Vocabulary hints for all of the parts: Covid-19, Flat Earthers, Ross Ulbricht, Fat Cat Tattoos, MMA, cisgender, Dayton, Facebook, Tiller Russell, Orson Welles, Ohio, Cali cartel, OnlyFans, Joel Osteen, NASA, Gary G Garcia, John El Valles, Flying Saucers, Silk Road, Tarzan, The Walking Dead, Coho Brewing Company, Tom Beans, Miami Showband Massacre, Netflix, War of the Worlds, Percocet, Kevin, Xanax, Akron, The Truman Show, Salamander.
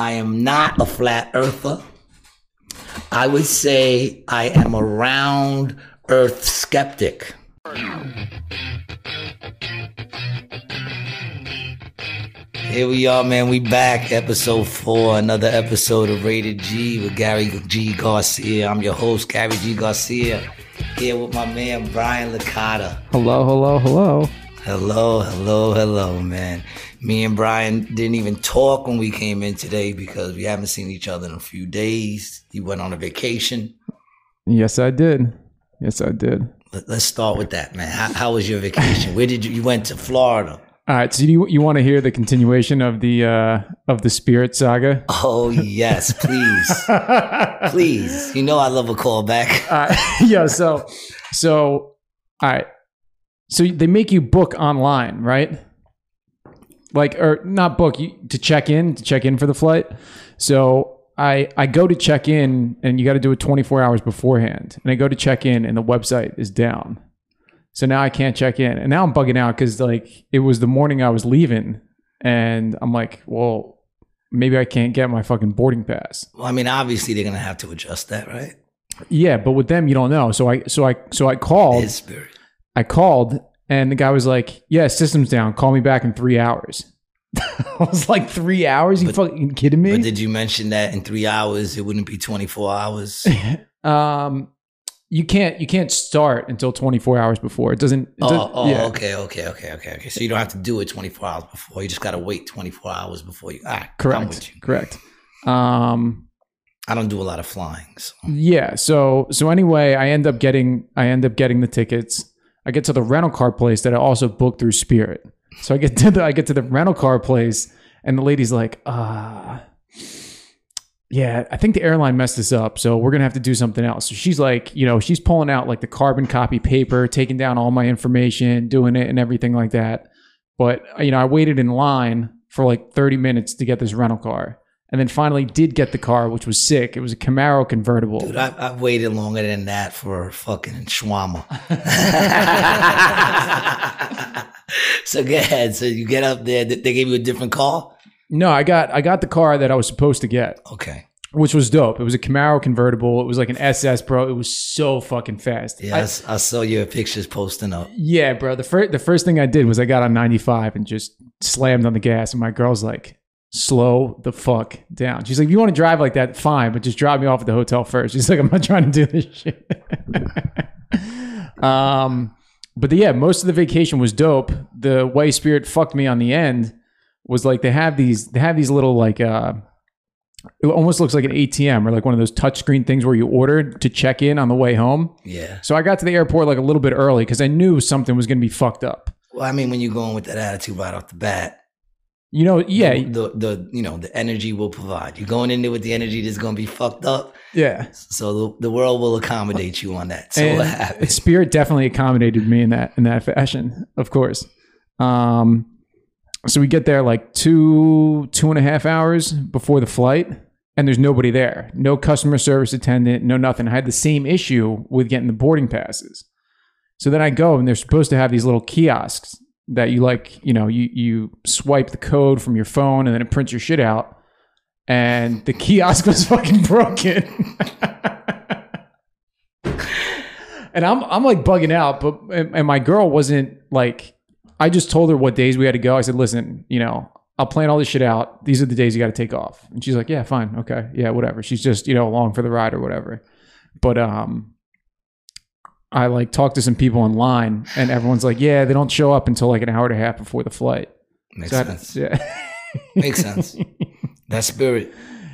I am not a flat earther. I would say I am a round earth skeptic. Here we are, man. We back. Episode 4, another episode of Rated G with Gary G Garcia. I'm your host, Gary G Garcia, here with my man, Brian Licata. Hello, hello, hello. Hello, hello, hello, man. Me and Brian didn't even talk when we came in today because we haven't seen each other in a few days. He went on a vacation. Yes, I did. Yes, I did. Let's start with that, man. How was your vacation? Where did you went to Florida? All right, so you want to hear the continuation of the Spirit saga? Oh yes, please, please. You know I love a callback. Yeah. So all right. So they make you book online, right? Like, or not book you to check in for the flight. So I go to check in, and you got to do it 24 hours beforehand. And I go to check in, and the website is down. So now I can't check in, and now I'm bugging out because like it was the morning I was leaving, and I'm like, well, maybe I can't get my fucking boarding pass. Well, I mean, obviously they're gonna have to adjust that, right? Yeah, but with them, you don't know. So I called. His Spirit. I called, and the guy was like, "Yeah, system's down. Call me back in 3 hours." I was like, 3 hours? You fucking kidding me? But did you mention that in 3 hours it wouldn't be 24 hours? You can't start until 24 hours before. Yeah. Okay. So you don't have to do it 24 hours before. You just got to wait 24 hours before you. All right, correct. I'm with you. Correct. I don't do a lot of flying. So. Yeah. So anyway, I end up getting the tickets. I get to the rental car place that I also booked through Spirit. So I get to the rental car place, and the lady's like, Yeah, I think the airline messed this up, so we're going to have to do something else. So she's like, you know, she's pulling out like the carbon copy paper, taking down all my information, doing it and everything like that. But, you know, I waited in line for like 30 minutes to get this rental car, and then finally did get the car, which was sick. It was a Camaro convertible. Dude, I've waited longer than that for fucking shawarma. So go ahead. So you get up there. They gave you a different car? No, I got the car that I was supposed to get. Okay. Which was dope. It was a Camaro convertible. It was like an SS, bro. It was so fucking fast. Yeah, I saw your pictures posting up. Yeah, bro. The first thing I did was I got on 95 and just slammed on the gas. And my girl's like, slow the fuck down. She's like, if you want to drive like that, fine. But just drive me off at the hotel first. She's like, I'm not trying to do this shit. But yeah, most of the vacation was dope. The way Spirit fucked me on the end was like they have these little like it almost looks like an ATM or like one of those touchscreen things where you order to check in on the way home. Yeah. So I got to the airport like a little bit early because I knew something was going to be fucked up. Well, I mean, when you're going with that attitude right off the bat, you know, yeah, the energy will provide. You're going in there with the energy that's going to be fucked up. Yeah. So the world will accommodate you on that. So what happened? Spirit definitely accommodated me in that fashion, of course. So we get there like two and a half hours before the flight, and there's nobody there. No customer service attendant, no nothing. I had the same issue with getting the boarding passes. So then I go, and they're supposed to have these little kiosks that you like, you know, you swipe the code from your phone, and then it prints your shit out. And the kiosk was fucking broken. And I'm like bugging out, but my girl wasn't like... I just told her what days we had to go. I said, listen, you know, I'll plan all this shit out. These are the days you got to take off. And she's like, yeah, fine. Okay. Yeah, whatever. She's just, you know, along for the ride or whatever. But I like talked to some people online, and everyone's like, yeah, they don't show up until like an hour and a half before the flight. Makes sense. Yeah. Makes sense. That's Spirit.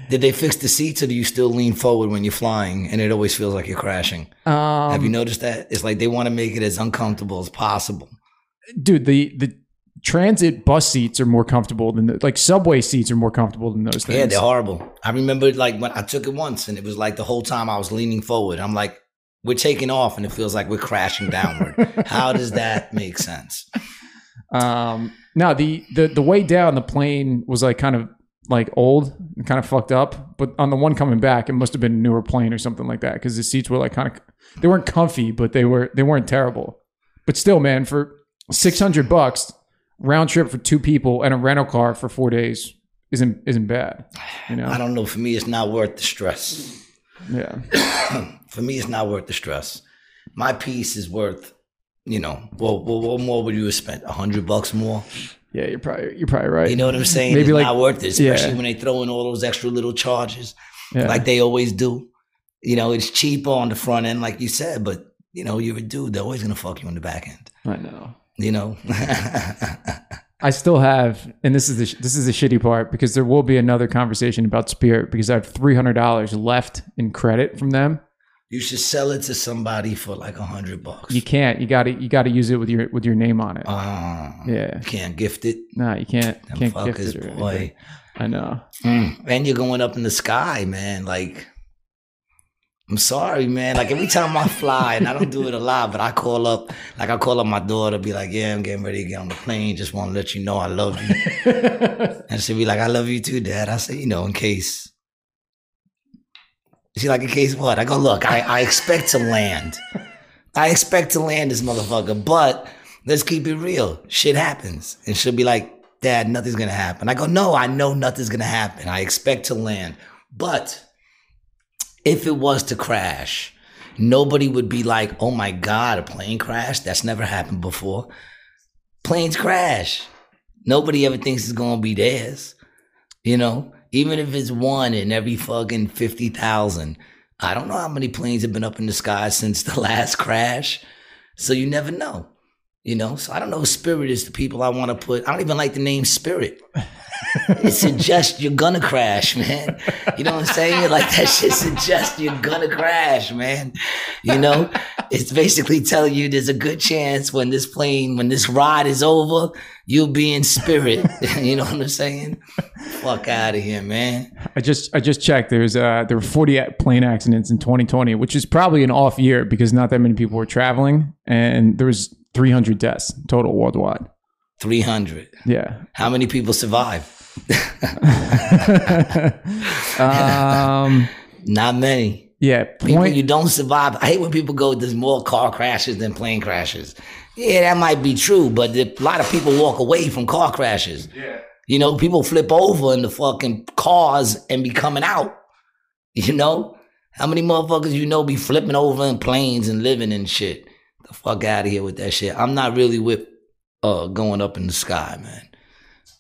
Did they fix the seats, or do you still lean forward when you're flying and it always feels like you're crashing? Have you noticed that? It's like they want to make it as uncomfortable as possible. Dude, the transit bus seats are more comfortable than like subway seats are more comfortable than those things. Yeah, they're horrible. I remember like when I took it once, and it was like the whole time I was leaning forward. I'm like, we're taking off, and it feels like we're crashing downward. How does that make sense? Now the way down the plane was like kind of like old and kind of fucked up, but on the one coming back, it must have been a newer plane or something like that, because the seats were like kind of, they weren't comfy, but they weren't terrible. But still, man, for $600 round trip for two people and a rental car for 4 days isn't bad. You know? I don't know. For me, it's not worth the stress. Yeah. For me, it's not worth the stress. My piece is worth, you know, what more would you have spent? $100 more? Yeah, you're probably right. You know what I'm saying? Maybe it's like, not worth it, especially when they throw in all those extra little charges like they always do. You know, it's cheaper on the front end, like you said, but, you know, you're a dude. They're always going to fuck you on the back end. I know. You know? I still have, and this is the shitty part, because there will be another conversation about Spirit, because I have $300 left in credit from them. You should sell it to somebody for like $100. You can't. You gotta use it with your name on it. Yeah. You can't gift it. Nah, you can't. Them can't fuckers, gift it or boy. Anything. I know. And you're going up in the sky, man. Like, I'm sorry, man. Like, every time I fly, and I don't do it a lot, but I call up my daughter, be like, yeah, I'm getting ready to get on the plane. Just want to let you know I love you. And she'll be like, I love you too, Dad. I say, you know, in case. She's like, in case what? I go, look, I expect to land. I expect to land this motherfucker, but let's keep it real. Shit happens. And she'll be like, Dad, nothing's going to happen. I go, no, I know nothing's going to happen. I expect to land. But if it was to crash, nobody would be like, oh my God, a plane crashed? That's never happened before. Planes crash. Nobody ever thinks it's going to be theirs. You know, even if it's one in every fucking 50,000. I don't know how many planes have been up in the sky since the last crash. So you never know. You know, so I don't know if Spirit is the people I want to put. I don't even like the name Spirit. It suggests you're gonna crash, man. You know what I'm saying? Like, that shit suggests you're gonna crash, man. You know, it's basically telling you there's a good chance when this ride is over, you'll be in spirit. You know what I'm saying? Fuck out of here, man. I just checked. There were 40 plane accidents in 2020, which is probably an off year because not that many people were traveling, and there was 300 deaths total worldwide. 300. Yeah. How many people survive? Not many. Yeah. People you don't survive. I hate when people go, there's more car crashes than plane crashes. Yeah, that might be true, but a lot of people walk away from car crashes. Yeah. You know, people flip over in the fucking cars and be coming out. You know? How many motherfuckers you know be flipping over in planes and living and shit? The fuck out of here with that shit. I'm not really with going up in the sky, man.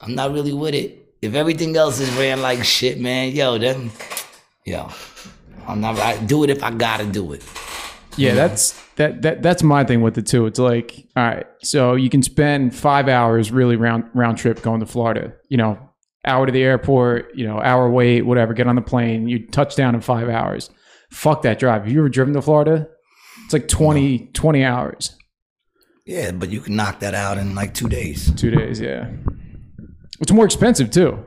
I'm not really with it. If everything else is ran like shit, man, yo, I'm not. I do it if I gotta do it. Yeah, that's my thing with it too. It's like, all right, so you can spend 5 hours really round trip going to Florida. You know, hour to the airport. You know, hour wait, whatever. Get on the plane. You touch down in 5 hours. Fuck that drive. Have you ever driven to Florida? It's like 20 hours. Yeah, but you can knock that out in like 2 days. 2 days, yeah. It's more expensive too.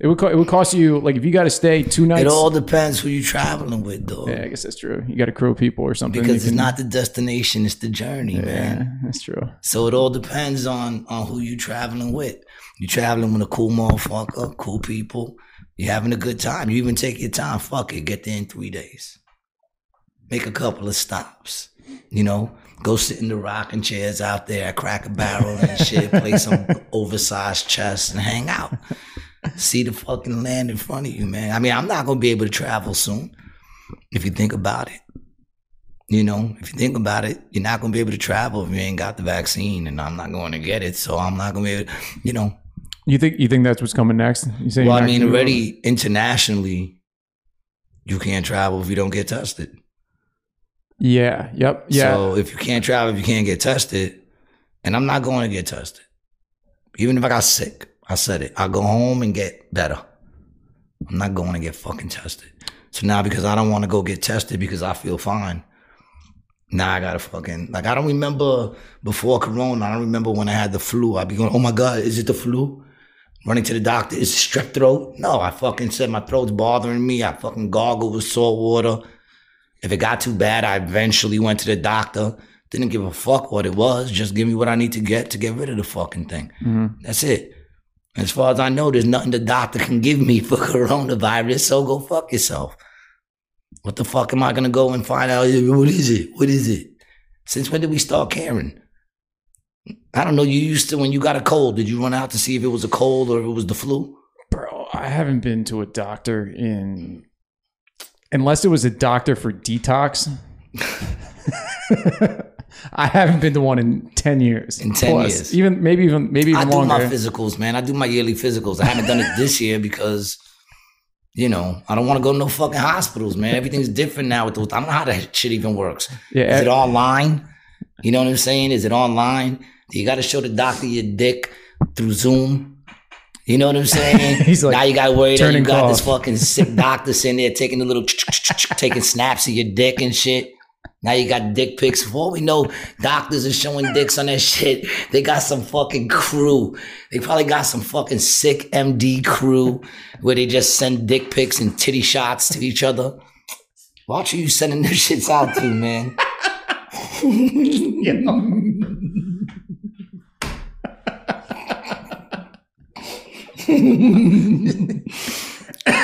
It would cost you, like, if you got to stay 2 nights. It all depends who you're traveling with, though. Yeah, I guess that's true. You got a crew of people or something. Because it's not the destination, it's the journey, man. Yeah, that's true. So it all depends on who you're traveling with. You're traveling with a cool motherfucker, cool people. You're having a good time. You even take your time. Fuck it. Get there in 3 days. Make a couple of stops, you know, go sit in the rocking chairs out there, crack a barrel and shit, play some oversized chess and hang out. See the fucking land in front of you, man. I mean, I'm not going to be able to travel soon if you think about it. You know, if you think about it, you're not going to be able to travel if you ain't got the vaccine, and I'm not going to get it. So I'm not going to be able to, you know. You think that's what's coming next? You say, well, I mean, already internationally, you can't travel if you don't get tested. Yeah. Yep. Yeah. So if you can't travel, if you can't get tested, and I'm not going to get tested, even if I got sick, I said it, I'll go home and get better. I'm not going to get fucking tested. So now, because I don't want to go get tested because I feel fine, now I got to fucking, like, I don't remember before Corona. I don't remember when I had the flu. I'd be going, oh my God, is it the flu? Running to the doctor, is it strep throat? No, I fucking said my throat's bothering me. I fucking gargled with salt water. If it got too bad, I eventually went to the doctor. Didn't give a fuck what it was. Just give me what I need to get rid of the fucking thing. Mm-hmm. That's it. As far as I know, there's nothing the doctor can give me for coronavirus, so go fuck yourself. What the fuck am I going to go and find out? What is it? What is it? Since when did we start caring? I don't know. You used to, when you got a cold, did you run out to see if it was a cold or if it was the flu? Bro, I haven't been to a doctor in, unless it was a doctor for detox. I haven't been to one in 10 years. In 10 plus, years. Maybe even longer. I do my physicals, man. I do my yearly physicals. I haven't done it this year because, you know, I don't want to go to no fucking hospitals, man. Everything's different now. I don't know how that shit even works. Yeah, is it online? You know what I'm saying? Is it online? Do you got to show the doctor your dick through Zoom? You know what I'm saying? He's like, now you got to worry that you got this fucking sick doctor sitting there taking a little, taking snaps of your dick and shit. Now you got dick pics. For all we know, doctors are showing dicks on that shit. They got some fucking crew. They probably got some fucking sick MD crew where they just send dick pics and titty shots to each other. Watch who you sending them shits out to, man.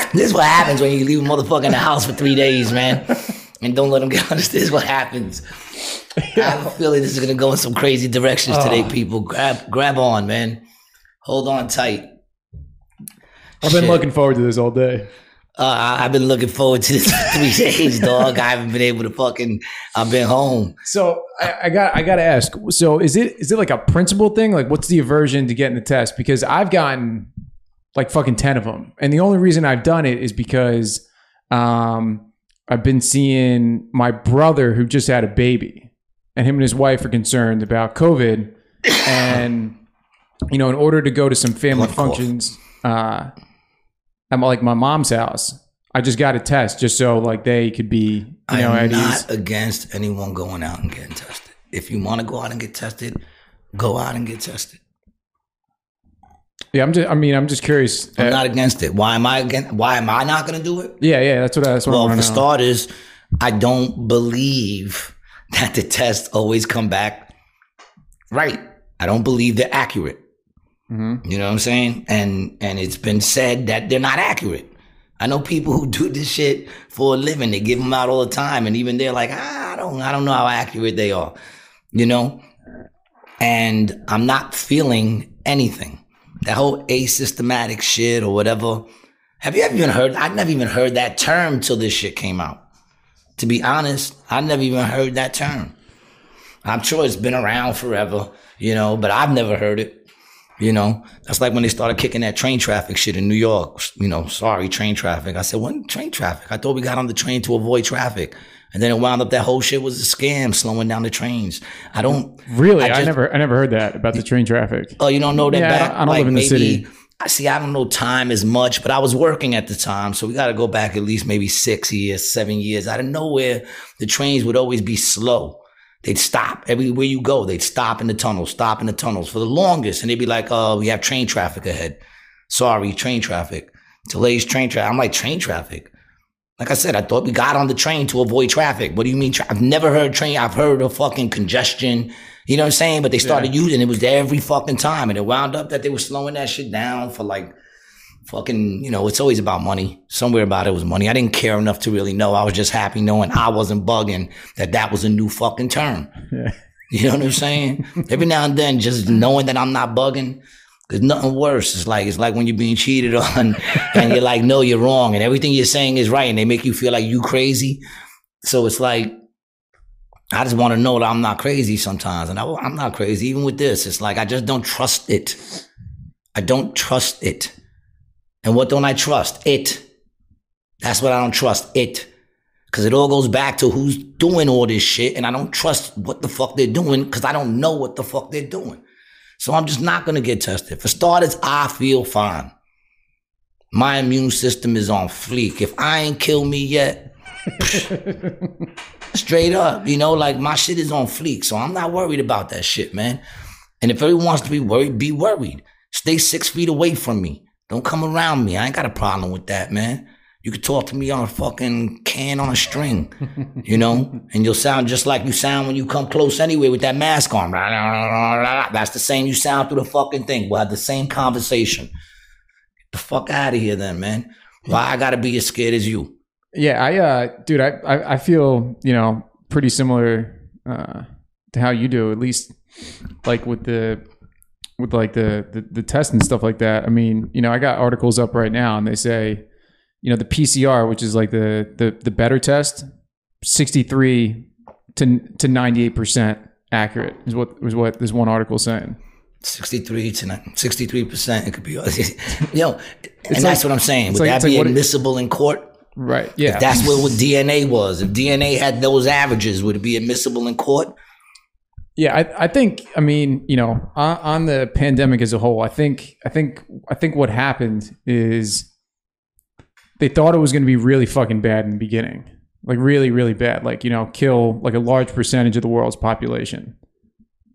This is what happens when you leave a motherfucker in the house for 3 days, man. And don't let them get on. This is what happens. Yeah. I have a feeling this is going to go in some crazy directions today, people. Grab on, man. Hold on tight. I've been looking forward to this all day. I've been looking forward to this for 3 days, dog. I haven't been able to fucking, I've been home. So I got to ask. So is it like a principal thing? Like, what's the aversion to getting the test? Because I've gotten like fucking 10 of them. And the only reason I've done it is because, I've been seeing my brother who just had a baby, and him and his wife are concerned about COVID. And, you know, in order to go to some family functions, at like my mom's house, I just got a test just so like they could be, you know, at ease. I'm not against anyone going out and getting tested. If you want to go out and get tested, go out and get tested. Yeah, I'm just curious. I'm not against it. Why am I not going to do it? Yeah, that's what I want to know. Well, for starters, I don't believe that the tests always come back right. I don't believe they're accurate. Mm-hmm. You know what I'm saying? And it's been said that they're not accurate. I know people who do this shit for a living. They give them out all the time, and even they're like, I don't know how accurate they are. You know? And I'm not feeling anything. That whole asystematic shit or whatever. Have you ever even heard? I never even heard that term till this shit came out. To be honest, I never even heard that term. I'm sure it's been around forever, you know, but I've never heard it, you know. That's like when they started kicking that train traffic shit in New York, you know, sorry, train traffic. I said, what train traffic? I thought we got on the train to avoid traffic. And then it wound up that whole shit was a scam, slowing down the trains. I don't really. I never heard that about the train traffic. Oh, you don't know that? Yeah, back? I don't like live in the city. I don't know time as much, but I was working at the time, so we got to go back at least maybe 6 years, 7 years. Out of nowhere, the trains would always be slow. They'd stop everywhere you go. They'd stop in the tunnels for the longest, and they'd be like, "Oh, we have train traffic ahead. Sorry, train traffic delays. Train traffic." I'm like, "Train traffic." Like I said, I thought we got on the train to avoid traffic. What do you mean? I've never heard train. I've heard of fucking congestion. You know what I'm saying? But they started using it was there every fucking time. And it wound up that they were slowing that shit down for like fucking, you know, it's always about money. Somewhere about it was money. I didn't care enough to really know. I was just happy knowing I wasn't bugging that was a new fucking term. Yeah. You know what I'm saying? Every now and then, just knowing that I'm not bugging. There's nothing worse. It's like when you're being cheated on and you're like, no, you're wrong. And everything you're saying is right. And they make you feel like you crazy. So it's like, I just want to know that I'm not crazy sometimes. And I'm not crazy. Even with this, it's like, I just don't trust it. I don't trust it. And what don't I trust? It. That's what I don't trust. It. Because it all goes back to who's doing all this shit. And I don't trust what the fuck they're doing because I don't know what the fuck they're doing. So I'm just not going to get tested. For starters, I feel fine. My immune system is on fleek. If I ain't killed me yet, straight up, you know, like my shit is on fleek. So I'm not worried about that shit, man. And if everyone wants to be worried, be worried. Stay 6 feet away from me. Don't come around me. I ain't got a problem with that, man. You could talk to me on a fucking can on a string, you know, and you'll sound just like you sound when you come close anyway with that mask on. That's the same you sound through the fucking thing. We'll have the same conversation. Get the fuck out of here then, man. Why I got to be as scared as you? Yeah, I feel, you know, pretty similar to how you do, at least like with the with like the test and stuff like that. I mean, you know, I got articles up right now and they say, you know, the PCR, which is like the better test, 63 to 98% accurate is what this one article is saying. 63% it could be. You know, and like, that's what I'm saying. Would like, that be like, admissible in court? Right. Yeah. If that's what DNA was. If DNA had those averages, would it be admissible in court? Yeah, I think, I mean, you know, on the pandemic as a whole, I think what happened is they thought it was going to be really fucking bad in the beginning, like really, really bad, like, you know, kill like a large percentage of the world's population.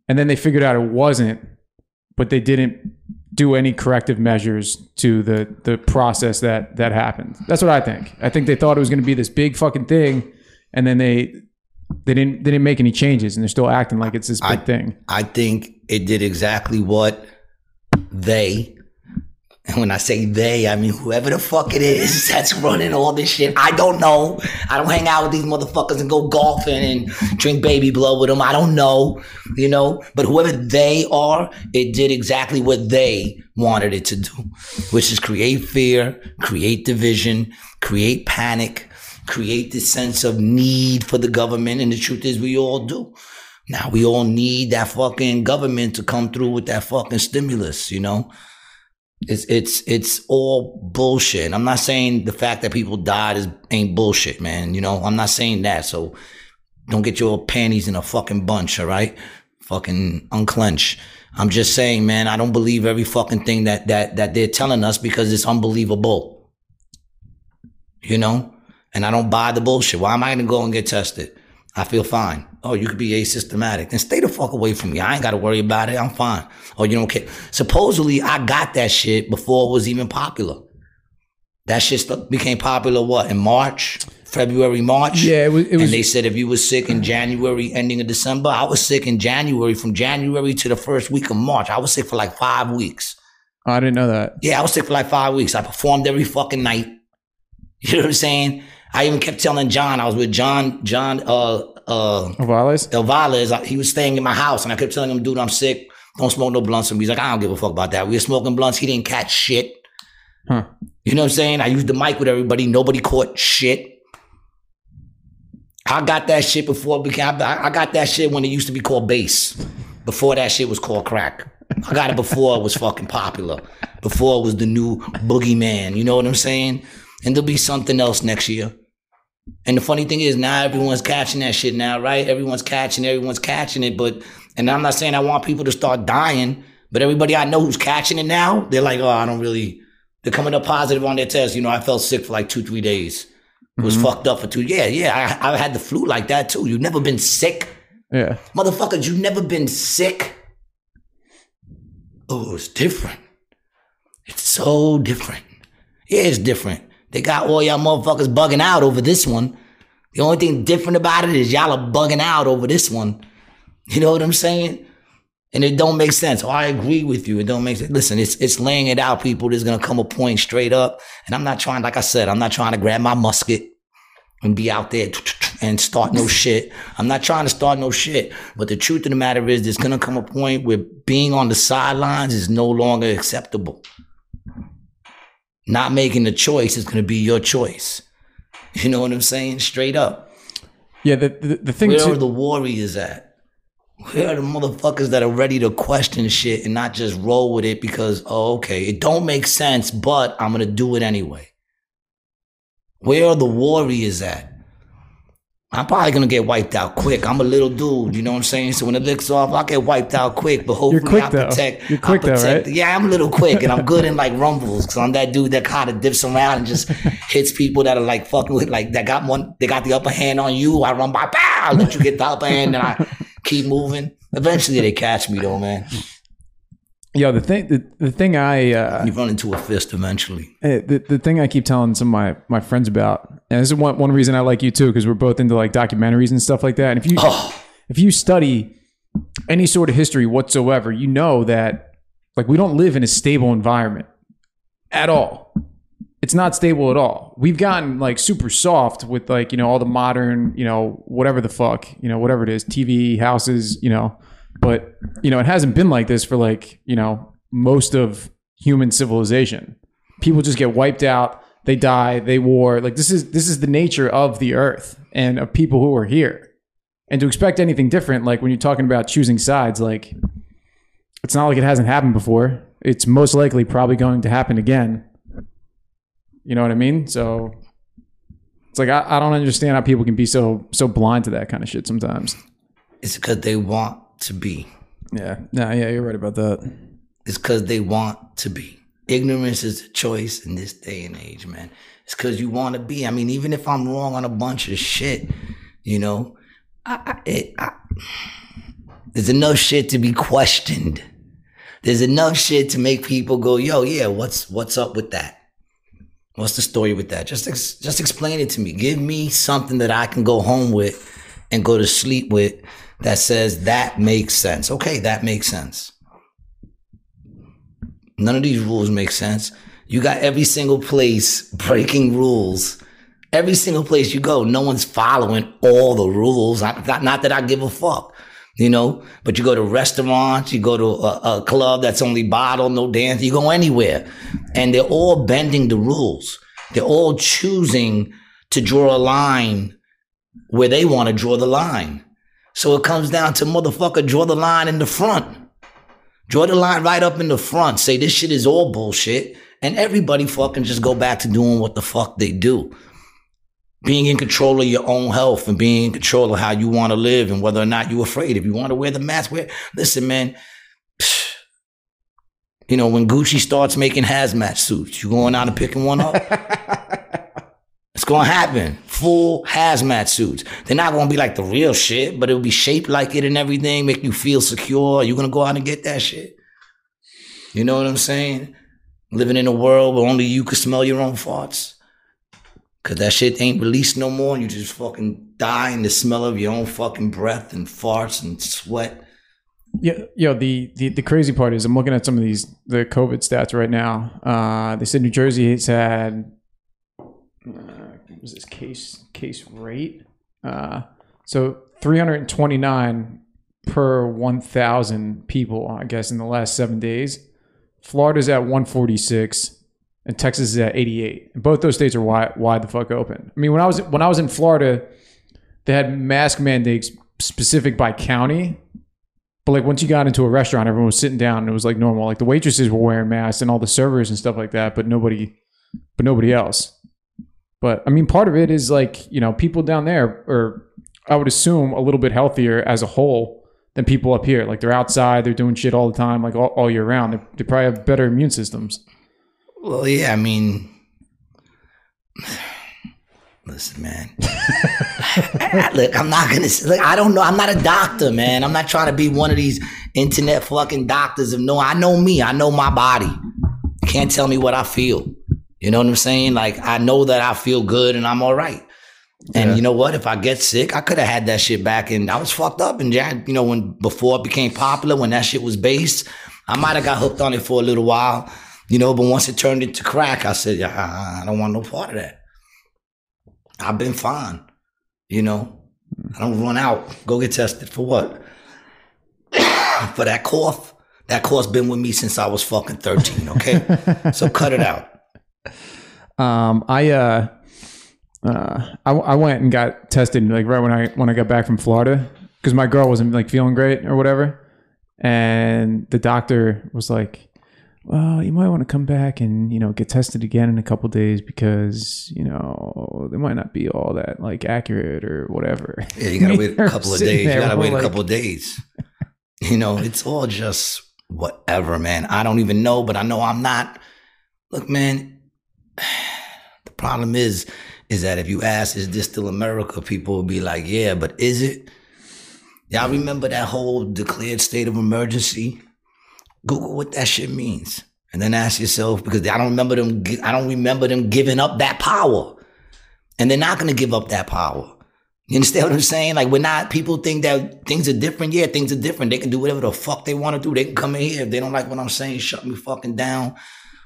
And then they figured out it wasn't, but they didn't do any corrective measures to the process that happened. That's what I think. I think they thought it was going to be this big fucking thing, and then they didn't make any changes, and they're still acting like it's this big thing. I think it did exactly what they, and when I say they, I mean whoever the fuck it is that's running all this shit. I don't know. I don't hang out with these motherfuckers and go golfing and drink baby blood with them. I don't know, you know. But whoever they are, it did exactly what they wanted it to do, which is create fear, create division, create panic, create this sense of need for the government. And the truth is we all do. Now we all need that fucking government to come through with that fucking stimulus, you know? It's all bullshit. I'm not saying the fact that people died ain't bullshit, man. You know, I'm not saying that. So don't get your panties in a fucking bunch, all right? Fucking unclench. I'm just saying, man, I don't believe every fucking thing that they're telling us because it's unbelievable. You know? And I don't buy the bullshit. Why am I going to go and get tested? I feel fine. Oh, you could be asymptomatic. Then stay the fuck away from me. I ain't got to worry about it. I'm fine. Oh, you don't care. Supposedly, I got that shit before it was even popular. That shit became popular, what, in March? February, March? Yeah, it was. And they said if you were sick in January, ending of December, I was sick in January, from January to the first week of March. I was sick for like 5 weeks. I didn't know that. Yeah, I was sick for like 5 weeks. I performed every fucking night. You know what I'm saying? I even kept telling John, I was with John El Valles. He was staying in my house, and I kept telling him, dude, I'm sick. Don't smoke no blunts with me. He's like, I don't give a fuck about that. We were smoking blunts. He didn't catch shit. Huh. You know what I'm saying? I used the mic with everybody. Nobody caught shit. I got that shit before it became, I got that shit when it used to be called bass. Before that shit was called crack. I got it before it was fucking popular. Before it was the new boogeyman. You know what I'm saying? And there'll be something else next year. And the funny thing is, now everyone's catching that shit now, right? Everyone's catching it. But, and I'm not saying I want people to start dying, but everybody I know who's catching it now, they're like, oh, I don't really, they're coming up positive on their test. You know, I felt sick for like 2-3 days. It was fucked up for 2. Yeah. I had the flu like that too. You've never been sick? Yeah. Motherfuckers, you've never been sick? Oh, it's different. It's so different. Yeah, it's different. They got all y'all motherfuckers bugging out over this one. The only thing different about it is y'all are bugging out over this one. You know what I'm saying? And it don't make sense. Oh, I agree with you. It don't make sense. Listen, it's laying it out, people. There's going to come a point straight up. And I'm not trying, like I said, I'm not trying to grab my musket and be out there and start no shit. I'm not trying to start no shit. But the truth of the matter is there's going to come a point where being on the sidelines is no longer acceptable. Not making the choice is going to be your choice. You know what I'm saying? Straight up. Yeah, the thing is, where are the warriors at? Where are the motherfuckers that are ready to question shit and not just roll with it because, oh, okay, it don't make sense, but I'm going to do it anyway. Where are the warriors at? I'm probably going to get wiped out quick. I'm a little dude, you know what I'm saying? So when it licks off, I'll get wiped out quick, but hopefully You're quick, right? Yeah, I'm a little quick, and I'm good in, like, rumbles, because I'm that dude that kind of dips around and just hits people that are, like, fucking with, like, that got one, they got the upper hand on you. I run by, pow, I let you get the upper hand, and I keep moving. Eventually, they catch me, though, man. Yo, the thing I... you run into a fist eventually. The thing I keep telling some of my friends about, and this is one reason I like you too, because we're both into like documentaries and stuff like that. And if you study any sort of history whatsoever, you know that like we don't live in a stable environment at all. It's not stable at all. We've gotten like super soft with like, you know, all the modern, you know, whatever the fuck, you know, whatever it is, TV, houses, you know, But, you know, it hasn't been like this for like, you know, most of human civilization. People just get wiped out. They die. They war. Like, this is the nature of the earth and of people who are here. And to expect anything different, like when you're talking about choosing sides, like, it's not like it hasn't happened before. It's most likely probably going to happen again. You know what I mean? So it's like, I don't understand how people can be so blind to that kind of shit sometimes. It's because they want to be. Yeah. No, yeah, you're right about that. It's because they want to be. Ignorance is a choice in this day and age, man. It's because you want to be. I mean, even if I'm wrong on a bunch of shit, you know, there's enough shit to be questioned. There's enough shit to make people go, yo, yeah, what's up with that? What's the story with that? Just explain it to me. Give me something that I can go home with and go to sleep with that says that makes sense. Okay, that makes sense. None of these rules make sense. You got every single place breaking rules. Every single place you go, no one's following all the rules. Not that I give a fuck. You know, but you go to restaurants, you go to a club that's only bottle, no dance, you go anywhere. And they're all bending the rules. They're all choosing to draw a line where they want to draw the line. So it comes down to, motherfucker, draw the line in the front. Draw the line right up in the front. Say this shit is all bullshit. And everybody fucking just go back to doing what the fuck they do. Being in control of your own health and being in control of how you want to live and whether or not you're afraid. If you want to wear the mask, wear. Listen, man, you know, when Gucci starts making hazmat suits, you going out and picking one up? It's going to happen. Full hazmat suits. They're not going to be like the real shit, but it'll be shaped like it and everything, make you feel secure. Are you going to go out and get that shit? You know what I'm saying? Living in a world where only you can smell your own farts. Because that shit ain't released no more and you just fucking die in the smell of your own fucking breath and farts and sweat. Yeah, yo, the crazy part is I'm looking at some of these, the COVID stats right now. They said New Jersey has had, what was this, case rate? So 329 per 1,000 people, I guess, in the last 7 days. Florida's at 146. And Texas is at 88. And both those states are wide the fuck open. I mean, when I was in Florida, they had mask mandates specific by county. But like once you got into a restaurant, everyone was sitting down and it was like normal. Like the waitresses were wearing masks and all the servers and stuff like that, but nobody else. But I mean, part of it is like, you know, people down there are, I would assume, a little bit healthier as a whole than people up here. Like they're outside, they're doing shit all the time, like all year round. They probably have better immune systems. Well, yeah, I mean, listen, man, look, I'm not going to, I don't know. I'm not a doctor, man. I'm not trying to be one of these internet fucking doctors of no, I know me. I know my body. You can't tell me what I feel. You know what I'm saying? Like, I know that I feel good and I'm all right. Yeah. And you know what? If I get sick, I could have had that shit back in. I was fucked up. And, you know, before it became popular, when that shit was based, I might have got hooked on it for a little while. You know, but once it turned into crack, I said, I don't want no part of that. I've been fine. You know, I don't run out. Go get tested for what? For that cough. That cough's been with me since I was fucking 13, okay? So cut it out. I went and got tested like right when I got back from Florida because my girl wasn't like feeling great or whatever. And the doctor was like, well, you might want to come back and, you know, get tested again in a couple of days because, you know, they might not be all that like accurate or whatever. Yeah, you gotta wait a couple of days. You gotta wait a couple of days. You know, it's all just whatever, man. I don't even know, but I know I'm not. Look, man, the problem is that if you ask, is this still America? People will be like, yeah, but is it? Y'all remember that whole declared state of emergency? Google what that shit means, and then ask yourself, because I don't remember them giving up that power, and they're not going to give up that power. You understand what I'm saying? Like we're not. People think that things are different. Yeah, things are different. They can do whatever the fuck they want to do. They can come in here if they don't like what I'm saying. Shut me fucking down.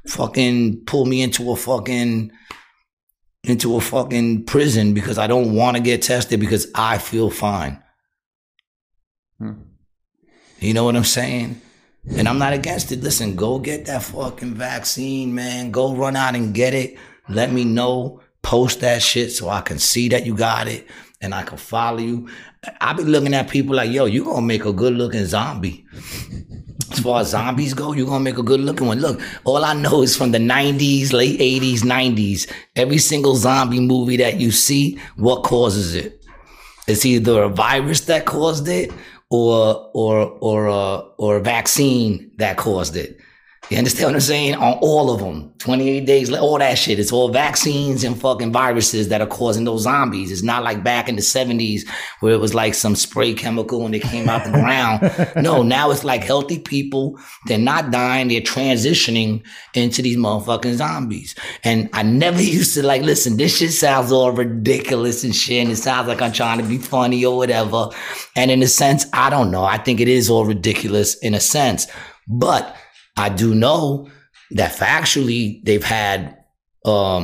Fucking pull me into a fucking prison because I don't want to get tested because I feel fine. Hmm. You know what I'm saying? And I'm not against it. Listen, go get that fucking vaccine, man. Go run out and get it. Let me know. Post that shit so I can see that you got it and I can follow you. I be looking at people like, yo, you going to make a good looking zombie. As far as zombies go, you're going to make a good looking one. Look, all I know is from the 90s, late 80s, 90s, every single zombie movie that you see, what causes it? It's either a virus that caused it or a vaccine that caused it. You understand what I'm saying? On all of them, 28 days, all that shit. It's all vaccines and fucking viruses that are causing those zombies. It's not like back in the 70s where it was like some spray chemical and it came out the ground. No, now it's like healthy people. They're not dying. They're transitioning into these motherfucking zombies. And I never used to like, listen, this shit sounds all ridiculous and shit. And it sounds like I'm trying to be funny or whatever. And in a sense, I don't know. I think it is all ridiculous in a sense. But I do know that factually they've had, what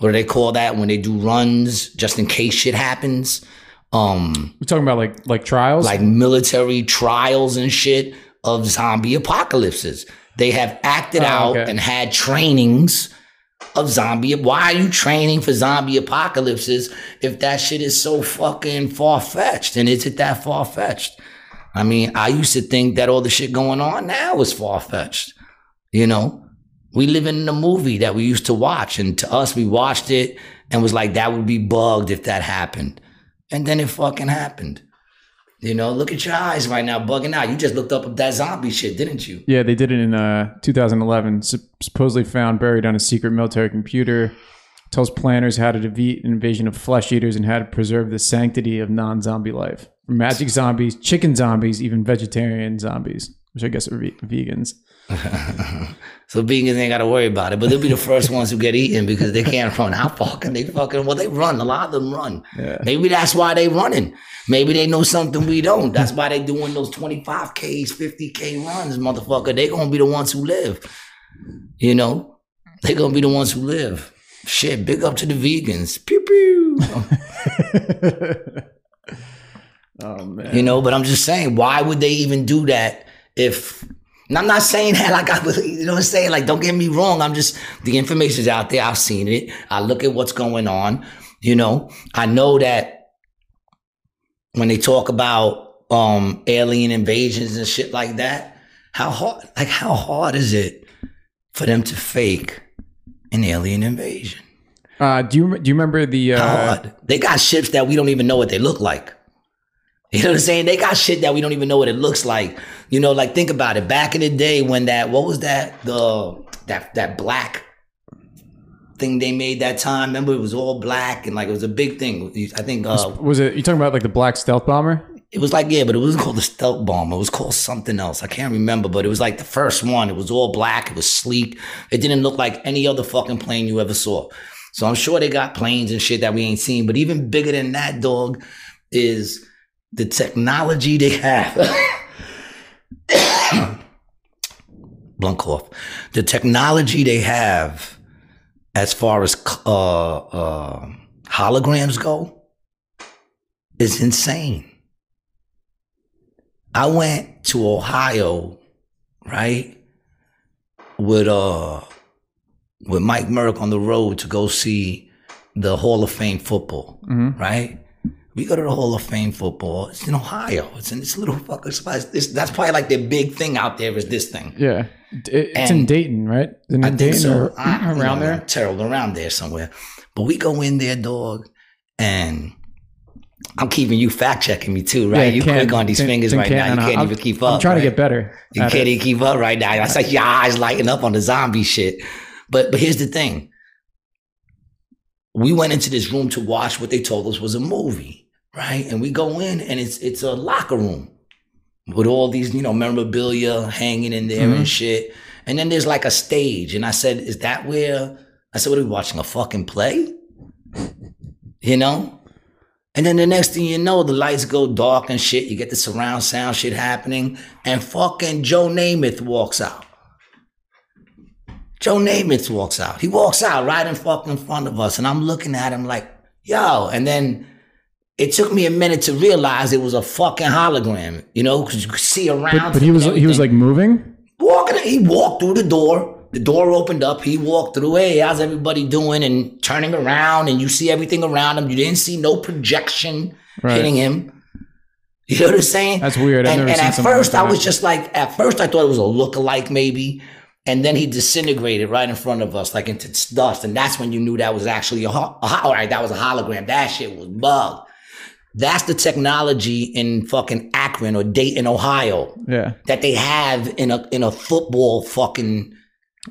do they call that when they do runs just in case shit happens? We're talking about like trials? Like military trials and shit of zombie apocalypses. They have acted out and had trainings of zombie. Why are you training for zombie apocalypses if that shit is so fucking far-fetched? And is it that far-fetched? I mean, I used to think that all the shit going on now is far-fetched. You know, we live in a movie that we used to watch, and to us, we watched it and was like, that would be bugged if that happened. And then it fucking happened. You know, look at your eyes right now, bugging out. You just looked up that zombie shit, didn't you? Yeah, they did it in 2011. Supposedly found buried on a secret military computer. Tells planners how to defeat an invasion of flesh eaters and how to preserve the sanctity of non-zombie life. Magic zombies, chicken zombies, even vegetarian zombies, which I guess are vegans. So vegans ain't got to worry about it, but they'll be the first ones who get eaten because they can't run. How fucking they fucking, well, they run. A lot of them run. Yeah. Maybe that's why they running. Maybe they know something we don't. That's why they doing those 25Ks, 50K runs, motherfucker. They going to be the ones who live. You know? They going to be the ones who live. Shit, big up to the vegans. Pew, pew. Oh, man. You know, but I'm just saying, why would they even do that if... And I'm not saying that like I believe, you know what I'm saying? Like, don't get me wrong. I'm just... The information's out there. I've seen it. I look at what's going on. You know, I know that when they talk about alien invasions and shit like that, how hard is it for them to fake an alien invasion? Do you remember the... hard. They got ships that we don't even know what they look like. You know what I'm saying? They got shit that we don't even know what it looks like. You know, like think about it. Back in the day when that, what was that? That black thing they made that time. Remember, it was all black and like it was a big thing. I think was it? You talking about like the black stealth bomber? It was like, yeah, but it wasn't called the stealth bomber. It was called something else. I can't remember, but it was like the first one. It was all black. It was sleek. It didn't look like any other fucking plane you ever saw. So I'm sure they got planes and shit that we ain't seen. But even bigger than that, dog, is the technology they have. Blunt cough. The technology they have as far as holograms go is insane. I went to Ohio, right, with Mike Merck on the road to go see the Hall of Fame football, mm-hmm. right? We go to the Hall of Fame football. It's in Ohio. It's in this little fucking spot. That's probably like their big thing out there is this thing. Yeah. It's in Dayton, right? Isn't it Dayton? Think so. Or around there? Terrible, around there somewhere. But we go in there, dog, and I'm keeping you fact-checking me too, right? Yeah, you quick on these fingers right now. You can't even keep up. I'm trying to get better. You can't even keep up right now. It's like your eyes lighting up on the zombie shit. But here's the thing. We went into this room to watch what they told us was a movie. Right, and we go in, and it's a locker room with all these, you know, memorabilia hanging in there mm-hmm. and shit. And then there's like a stage, and I said, "Is that where?" I said, "What are we watching? A fucking play?" You know. And then the next thing you know, the lights go dark and shit. You get the surround sound shit happening, and fucking Joe Namath walks out. Joe Namath walks out. He walks out right in fucking front of us, and I'm looking at him like, "Yo!" And then It took me a minute to realize it was a fucking hologram, you know, because you could see around. But he was like moving? Walking. He walked through the door. The door opened up. He walked through. Hey, how's everybody doing? And turning around, and you see everything around him. You didn't see no projection hitting him. You know what I'm saying? That's weird. And at first, I was just like, at first, I thought it was a lookalike maybe. And then he disintegrated right in front of us, like into dust. And that's when you knew that was actually that was a hologram. That shit was bugged. That's the technology in fucking Akron or Dayton, Ohio. Yeah. That they have in a football fucking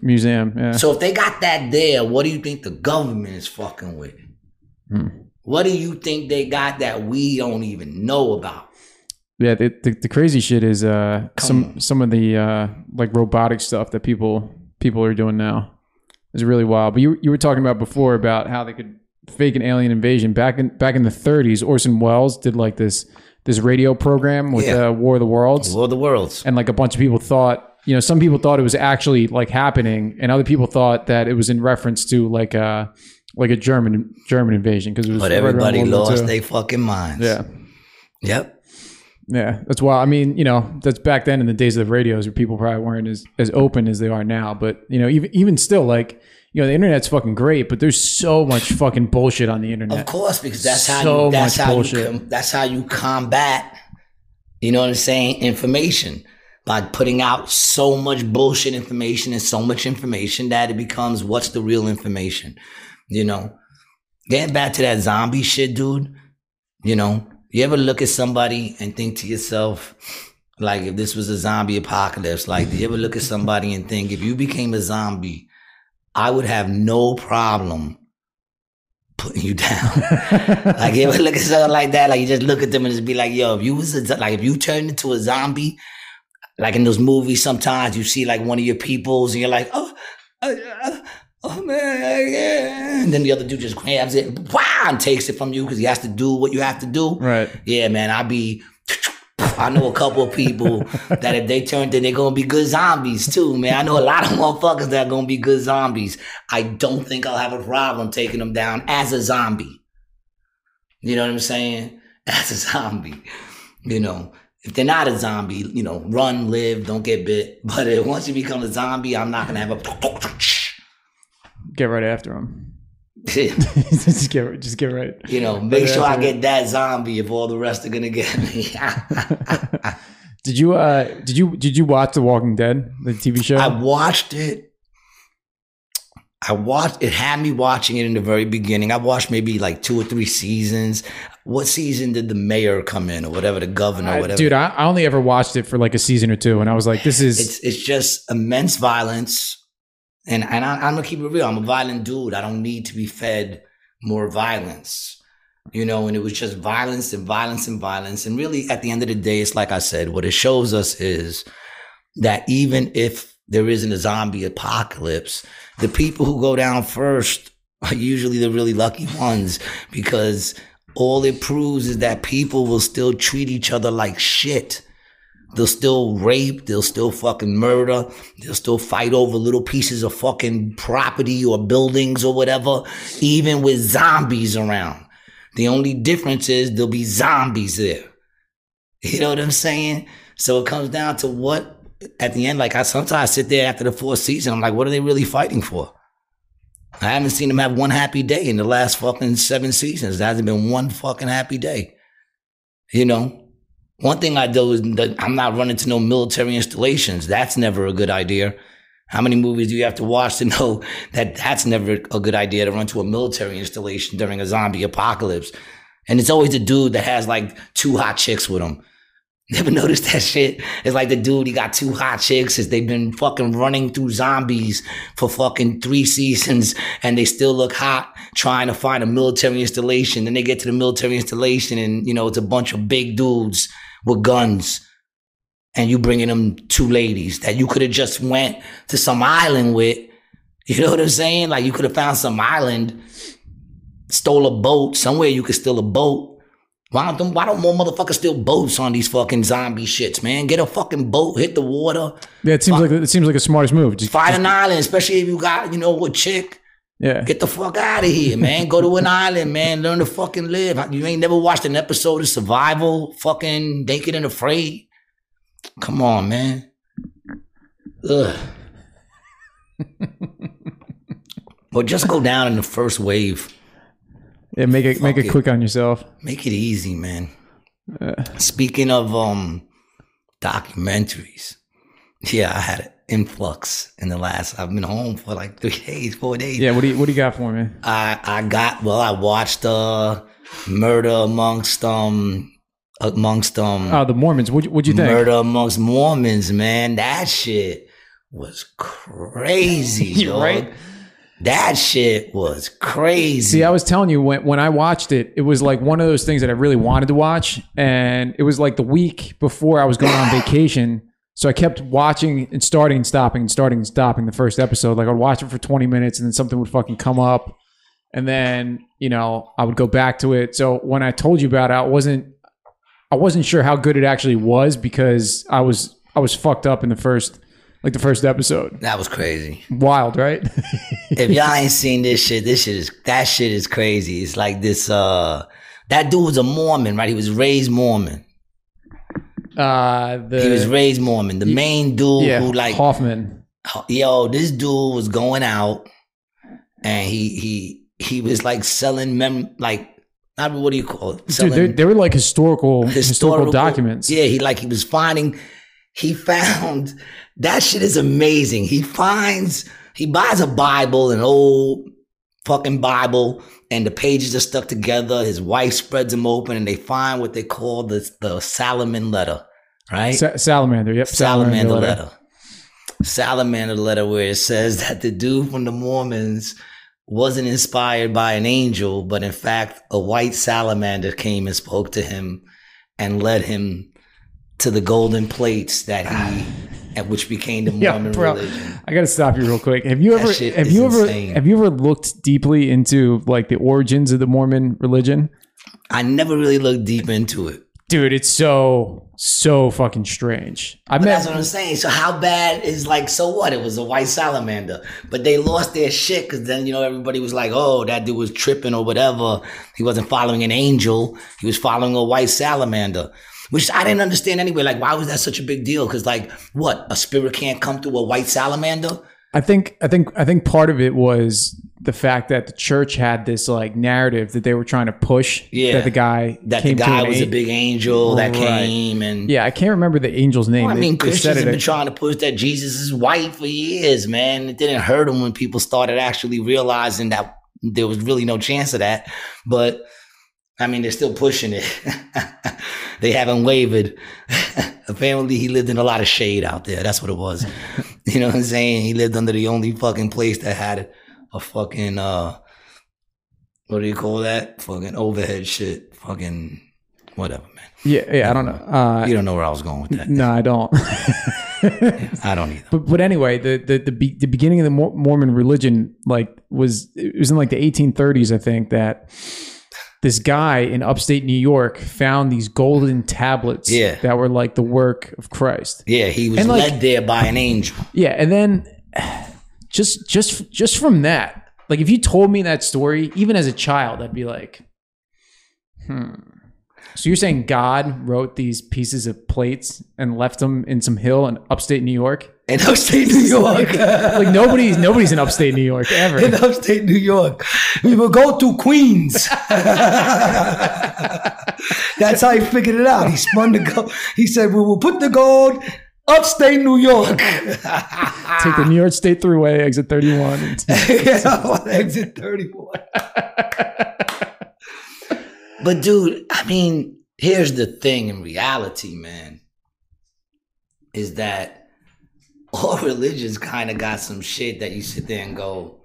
museum. Yeah. So if they got that there, what do you think the government is fucking with? Hmm. What do you think they got that we don't even know about? Yeah, the crazy shit is some of the like robotic stuff that people are doing now is really wild. But you were talking about before about how they could fake an alien invasion. Back in the 30s, Orson Welles did like this radio program with War of the Worlds. War of the Worlds. And like a bunch of people thought, you know, some people thought it was actually like happening, and other people thought that it was in reference to like a German invasion because it was. But everybody lost their fucking minds. Yeah. Yep. Yeah, that's why. I mean, you know, that's back then in the days of the radios where people probably weren't as open as they are now. But, you know, even still, like, you know, the internet's fucking great, but there's so much fucking bullshit on the internet. Of course, because that's how you combat, you know what I'm saying, information, by putting out so much bullshit information and so much information that it becomes what's the real information, you know. Getting back to that zombie shit, dude, you know. You ever look at somebody and think to yourself, like, if this was a zombie apocalypse, like, do you ever look at somebody and think, if you became a zombie, I would have no problem putting you down? Like, you ever look at something like that? Like, you just look at them and just be like, yo, if you turned into a zombie, like in those movies, sometimes you see like one of your peoples and you're like, oh man, yeah. And then the other dude just grabs it, wow, and takes it from you because he has to do what you have to do. Right. Yeah, man, I know a couple of people that if they turn, then they're going to be good zombies too, man. I know a lot of motherfuckers that are going to be good zombies. I don't think I'll have a problem taking them down as a zombie. You know what I'm saying? As a zombie. You know, if they're not a zombie, you know, run, live, don't get bit. But once you become a zombie, I'm not going to have a... Get right after him. Yeah. just get right. You know, make sure I get that zombie if all the rest are gonna get me. Did you watch The Walking Dead, the TV show? I watched it. It had me watching it in the very beginning. I watched maybe like 2 or 3 seasons. What season did the mayor come in, or whatever, the governor, or whatever? Dude, I only ever watched it for like a season or two, and I was like, this is... It's just immense violence. And I'm going to keep it real. I'm a violent dude. I don't need to be fed more violence, you know, and it was just violence and violence and violence. And really, at the end of the day, it's like I said, what it shows us is that even if there isn't a zombie apocalypse, the people who go down first are usually the really lucky ones, because all it proves is that people will still treat each other like shit. They'll still rape, they'll still fucking murder, they'll still fight over little pieces of fucking property or buildings or whatever, even with zombies around. The only difference is there'll be zombies there. You know what I'm saying? So it comes down to what, at the end, like, I sometimes sit there after the 4th season, I'm like, what are they really fighting for? I haven't seen them have one happy day in the last fucking 7 seasons. There hasn't been one fucking happy day, you know? One thing I do is that I'm not running to no military installations. That's never a good idea. How many movies do you have to watch to know that that's never a good idea, to run to a military installation during a zombie apocalypse? And it's always the dude that has like 2 hot chicks with him. Never noticed that shit? It's like the dude, he got 2 hot chicks. They've been fucking running through zombies for fucking 3 seasons, and they still look hot, trying to find a military installation. Then they get to the military installation, and, you know, it's a bunch of big dudes with guns, and you bringing them 2 ladies that you could have just went to some island with. You know what I'm saying? Like, you could have found some island, stole a boat. Somewhere you could steal a boat. Why don't more motherfuckers steal boats on these fucking zombie shits, man? Get a fucking boat, hit the water. Yeah, it seems like the smartest move. Just find an island, especially if you got, you know, a chick. Yeah. Get the fuck out of here, man. Go to an island, man. Learn to fucking live. You ain't never watched an episode of Survival, fucking Naked and Afraid. Come on, man. Ugh. Or just go down in the first wave. Yeah, make it quick on yourself. Make it easy, man. Speaking of documentaries, yeah, I had an influx in the last. I've been home for like 3 days, 4 days. Yeah, what do you got for me? I watched Murder amongst the Mormons. What'd you think? Murder Amongst Mormons, man. That shit was crazy, yo. Right? That shit was crazy. See, I was telling you, when I watched it, it was like one of those things that I really wanted to watch. And it was like the week before I was going on vacation. So I kept watching and starting and stopping the first episode. Like I'd watch it for 20 minutes and then something would fucking come up. And then, you know, I would go back to it. So when I told you about it, I wasn't sure how good it actually was because I was fucked up in the first episode. That was crazy. Wild, right? If y'all ain't seen this shit is crazy. It's like this, that dude was a Mormon, right? He was raised Mormon. He was raised Mormon. The main dude who like Hoffman. Yo, this dude was going out and he was like selling what do you call it? Selling, dude, they were like historical documents. Yeah, he found that shit is amazing. He buys a Bible, an old fucking Bible, and the pages are stuck together. His wife spreads them open, and they find what they call the Salamander letter, right? Salamander, yep. Salamander letter. Salamander letter, where it says that the dude from the Mormons wasn't inspired by an angel, but in fact, a white salamander came and spoke to him and led him to the golden plates that which became the Mormon religion. I gotta stop you real quick. Have you ever looked deeply into like the origins of the Mormon religion? I never really looked deep into it, dude. It's so fucking strange. That's what I'm saying. So how bad is like? So what? It was a white salamander, but they lost their shit because then everybody was like, "Oh, that dude was tripping or whatever. He wasn't following an angel. He was following a white salamander." Which I didn't understand anyway. Like, why was that such a big deal? Because, like, what? A spirit can't come through a white salamander? I think part of it was the fact that the church had this like narrative that they were trying to push. Yeah, that the guy was a big angel that came and I can't remember the angel's name. Well, I mean, Christians have been trying to push that Jesus is white for years, man. It didn't hurt them when people started actually realizing that there was really no chance of that, but. I mean, they're still pushing it. They haven't wavered. Apparently, he lived in a lot of shade out there. That's what it was. You know what I'm saying? He lived under the only fucking place that had a fucking, what do you call that? Fucking overhead shit. Fucking whatever, man. Yeah, I don't know. You don't know where I was going with that. No, I don't. I don't either. But anyway, the beginning of the Mormon religion, like, it was in like the 1830s, I think, that... This guy in upstate New York found these golden tablets that were like the work of Christ. Yeah, he was led there by an angel. Yeah, and then just from that, like if you told me that story, even as a child, I'd be like, So you're saying God wrote these pieces of plates and left them in some hill in upstate New York? In upstate New York. Like nobody's in upstate New York ever. In upstate New York. We will go to Queens. That's how he figured it out. He spun the gold. He said, we will put the gold upstate New York. Take the New York State Thruway, exit 31. Exit 31. But dude, I mean, here's the thing in reality, man, is that all religions kind of got some shit that you sit there and go,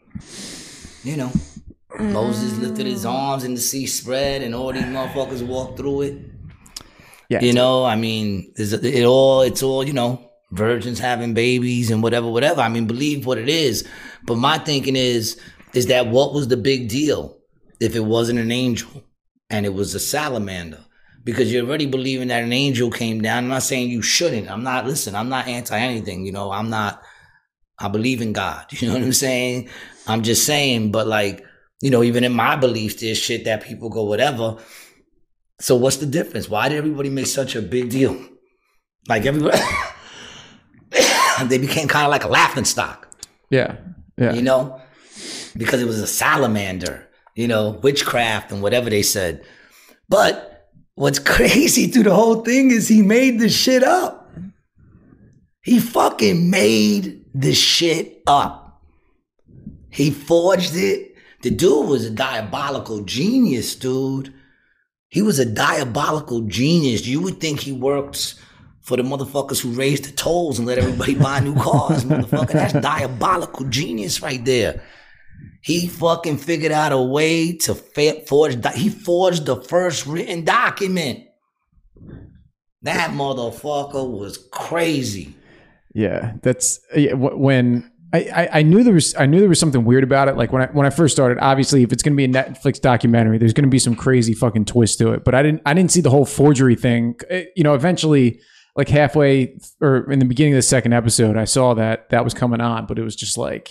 Moses lifted his arms and the sea spread and all these motherfuckers walked through it. Yeah. You know, I mean, it's all virgins having babies and whatever. I mean, believe what it is. But my thinking is that what was the big deal if it wasn't an angel and it was a salamander? Because you're already believing that an angel came down. I'm not saying you shouldn't. I'm not anti anything. I'm not I believe in God. You know what I'm saying? I'm just saying, but like, you know, even in my belief, there's shit that people go, whatever. So what's the difference? Why did everybody make such a big deal? Like everybody, they became kind of like a laughing stock. Yeah. Yeah. You know, because it was a salamander, you know, witchcraft and whatever they said. But what's crazy through the whole thing is he made this shit up. He fucking made this shit up. He forged it. The dude was a diabolical genius, dude. He was a diabolical genius. You would think he works for the motherfuckers who raise the tolls and let everybody buy new cars, motherfucker. That's diabolical genius right there. He fucking figured out a way to forge. He forged the first written document. That motherfucker was crazy. Yeah, that's when I knew there was something weird about it. Like when I first started, obviously, if it's going to be a Netflix documentary, there's going to be some crazy fucking twist to it. But I didn't see the whole forgery thing. You know, eventually, like halfway or in the beginning of the second episode, I saw that was coming on. But it was just like,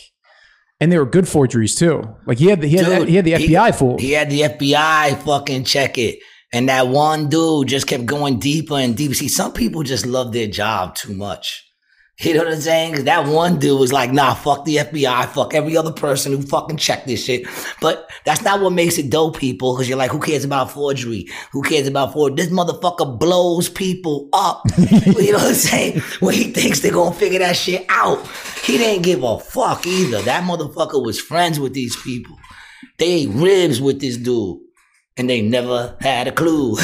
and they were good forgeries too. Like he had the FBI fooled. He had the FBI fucking check it. And that one dude just kept going deeper and deeper. See, some people just love their job too much. You know what I'm saying? Because that one dude was like, nah, fuck the FBI, fuck every other person who fucking checked this shit. But that's not what makes it dope, people, because you're like, who cares about forgery? Who cares about forgery? This motherfucker blows people up. You know what I'm saying? When he thinks they're going to figure that shit out. He didn't give a fuck either. That motherfucker was friends with these people. They ate ribs with this dude. And they never had a clue.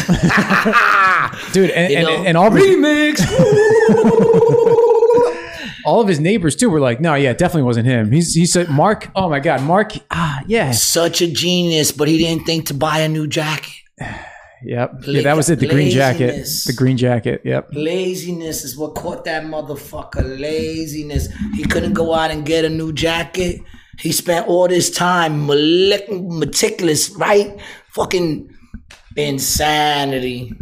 Dude, and all remix. All of his neighbors too were like, no, yeah, it definitely wasn't him. He said Mark, oh my God, Mark, yeah. Such a genius, but he didn't think to buy a new jacket. Yep. Yeah, that was it. The green jacket. The green jacket. Yep. Laziness is what caught that motherfucker. Laziness. He couldn't go out and get a new jacket. He spent all this time meticulous, right? Fucking insanity.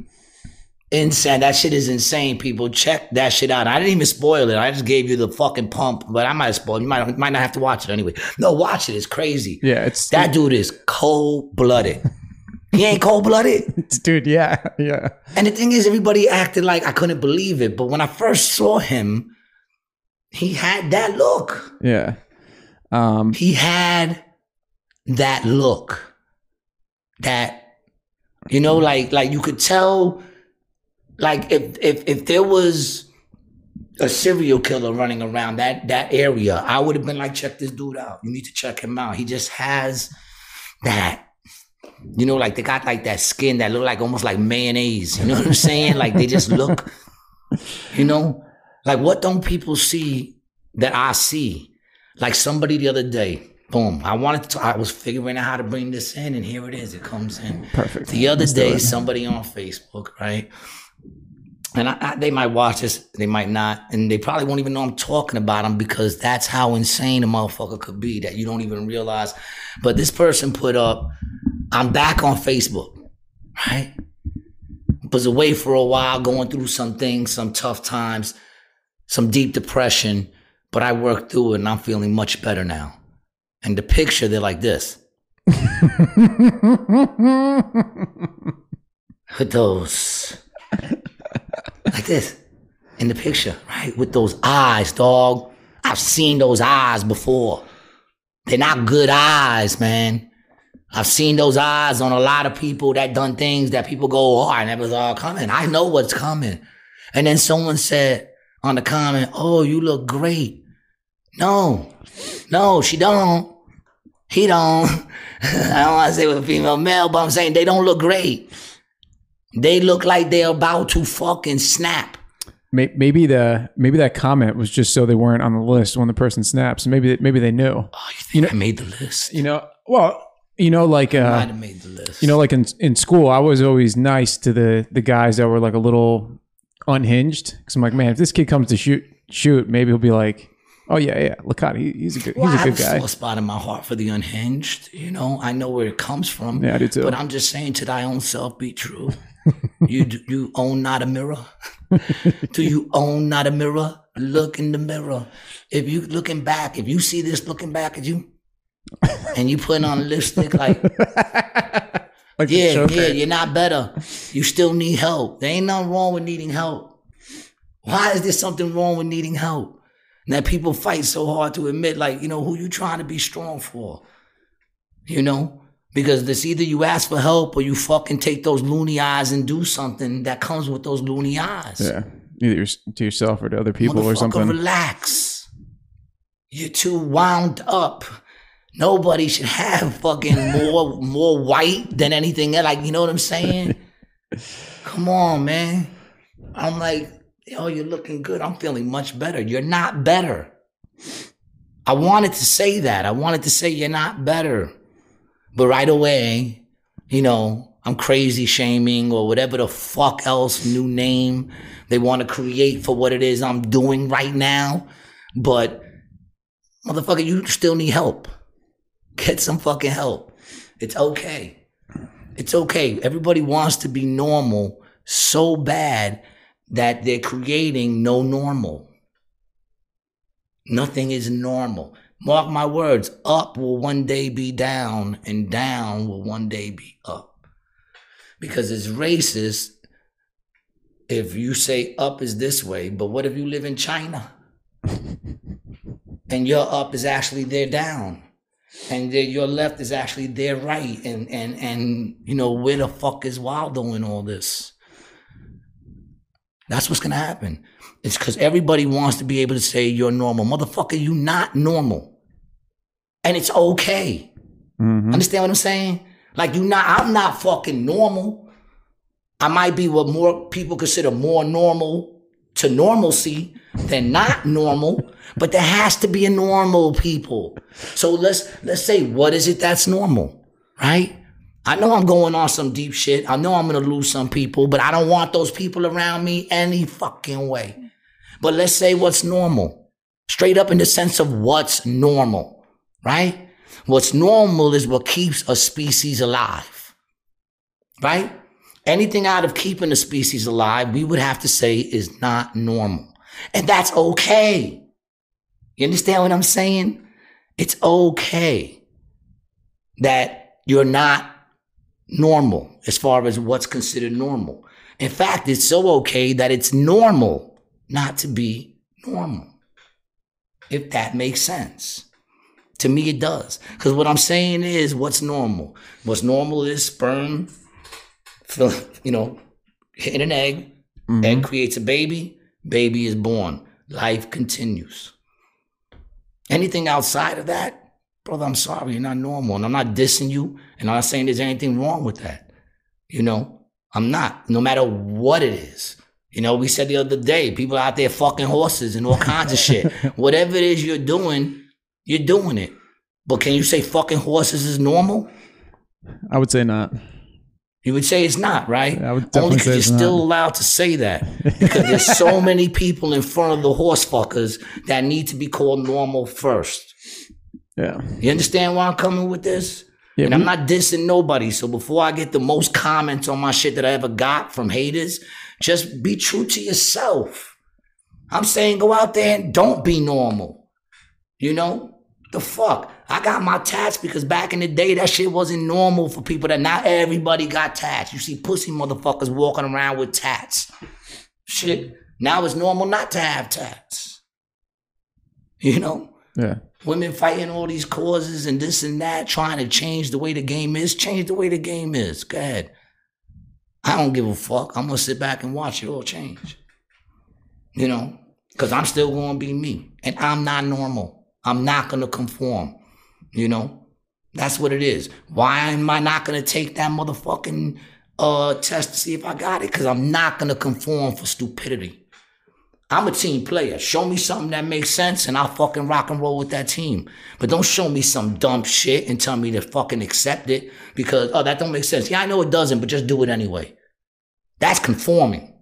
Insane. That shit is insane, people. Check that shit out. I didn't even spoil it. I just gave you the fucking pump, but I might have spoiled it. You might not have to watch it anyway. No, watch it. It's crazy. Yeah, that dude is cold-blooded. He ain't cold-blooded? Dude, yeah. Yeah. And the thing is, everybody acted like I couldn't believe it, but when I first saw him, he had that look. Yeah. He had that look. That, you know, like you could tell, like if there was a serial killer running around that area, I would have been like, check this dude out. You need to check him out. He just has that, you know, like they got like that skin that look like almost like mayonnaise. You know what I'm saying? Like they just look, you know, like what don't people see that I see? Like somebody the other day. Boom. I was figuring out how to bring this in, and here it is. It comes in. Perfect. The other day, somebody on Facebook, right? And they might watch this. They might not. And they probably won't even know I'm talking about them because that's how insane a motherfucker could be that you don't even realize. But this person put up, I'm back on Facebook, right? Was away for a while, going through some things, some tough times, some deep depression, but I worked through it, and I'm feeling much better now. And the picture, they're like this. With those. Like this. In the picture, right? With those eyes, dog. I've seen those eyes before. They're not good eyes, man. I've seen those eyes on a lot of people that done things that people go, oh, I never saw it coming. I know what's coming. And then someone said on the comment, oh, you look great. No, she don't. He don't. I don't want to say with a female male, but I'm saying they don't look great. They look like they're about to fucking snap. Maybe that comment was just so they weren't on the list when the person snaps. Maybe they knew. Oh, you think I made the list? You know, well, you know, like I might have made the list. You know, like in school, I was always nice to the guys that were like a little unhinged because I'm like, man, if this kid comes to shoot, maybe he'll be like. Oh, yeah. Licata, he's a good guy. I have a sore spot in my heart for the unhinged. You know, I know where it comes from. Yeah, I do too. But I'm just saying to thy own self be true. You own not a mirror? Do you own not a mirror? look in the mirror. If you looking back, if you see this looking back at you, and you putting on lipstick like, yeah, you're not better. You still need help. There ain't nothing wrong with needing help. Why is there something wrong with needing help? And that people fight so hard to admit, like, you know, who you trying to be strong for? You know? Because it's either you ask for help or you fucking take those loony eyes and do something that comes with those loony eyes. Yeah. Either to yourself or to other people or something. Relax. You're too wound up. Nobody should have fucking more white than anything else. Like, you know what I'm saying? Come on, man. I'm like, yo, you're looking good. I'm feeling much better. You're not better. I wanted to say that. I wanted to say you're not better. But right away, you know, I'm crazy shaming or whatever the fuck else new name they want to create for what it is I'm doing right now. But motherfucker, you still need help. Get some fucking help. It's okay. It's okay. Everybody wants to be normal so bad that they're creating no normal. Nothing is normal. Mark my words, up will one day be down and down will one day be up. Because it's racist if you say up is this way, but what if you live in China and your up is actually their down? And your left is actually their right. And you know, where the fuck is Waldo in all this? That's what's going to happen. It's because everybody wants to be able to say you're normal. Motherfucker, you not normal. And it's okay. Mm-hmm. Understand what I'm saying? Like, I'm not fucking normal. I might be what more people consider more normal to normalcy than not normal. But there has to be a normal, people. So let's say, what is it that's normal, right? I know I'm going on some deep shit. I know I'm going to lose some people, but I don't want those people around me any fucking way. But let's say what's normal, straight up in the sense of what's normal, right? What's normal is what keeps a species alive, right? Anything out of keeping a species alive, we would have to say is not normal. And that's okay. You understand what I'm saying? It's okay that you're not normal as far as what's considered normal. In fact, it's so okay that it's normal not to be normal. If that makes sense. To me, it does. Because what I'm saying is what's normal. What's normal is sperm, you know, hitting an egg. Mm-hmm. Egg creates a baby. Baby is born. Life continues. Anything outside of that, brother, I'm sorry, you're not normal. And I'm not dissing you. And I'm not saying there's anything wrong with that. You know, I'm not. No matter what it is. You know, we said the other day, people out there fucking horses and all kinds of shit. Whatever it is you're doing it. But can you say fucking horses is normal? I would say not. You would say it's not, right? I would definitely say it's not. Only because you're still allowed to say that. Because there's so many people in front of the horse fuckers that need to be called normal first. Yeah. You understand why I'm coming with this? Yeah, and I'm not dissing nobody. So before I get the most comments on my shit that I ever got from haters, just be true to yourself. I'm saying go out there and don't be normal. You know? The fuck? I got my tats because back in the day, that shit wasn't normal for people that not everybody got tats. You see pussy motherfuckers walking around with tats. Shit. Now it's normal not to have tats. You know? Yeah. Women fighting all these causes and this and that, trying to change the way the game is. Change the way the game is. Go ahead. I don't give a fuck. I'm going to sit back and watch it all change. You know? Because I'm still going to be me. And I'm not normal. I'm not going to conform. You know, that's what it is. Why am I not going to take that motherfucking test to see if I got it? Because I'm not going to conform for stupidity. I'm a team player. Show me something that makes sense and I'll fucking rock and roll with that team. But don't show me some dumb shit and tell me to fucking accept it because, oh, that don't make sense. Yeah, I know it doesn't, but just do it anyway. That's conforming.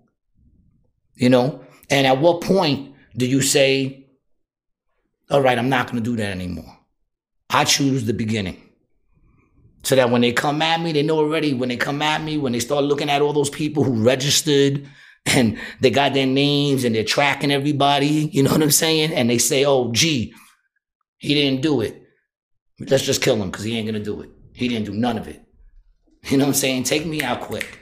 You know, and at what point do you say, all right, I'm not going to do that anymore? I choose the beginning so that when they come at me, they know already when they come at me, when they start looking at all those people who registered and they got their names and they're tracking everybody. You know what I'm saying? And they say, oh, gee, he didn't do it. Let's just kill him because he ain't going to do it. He didn't do none of it. You know what I'm saying? Take me out quick.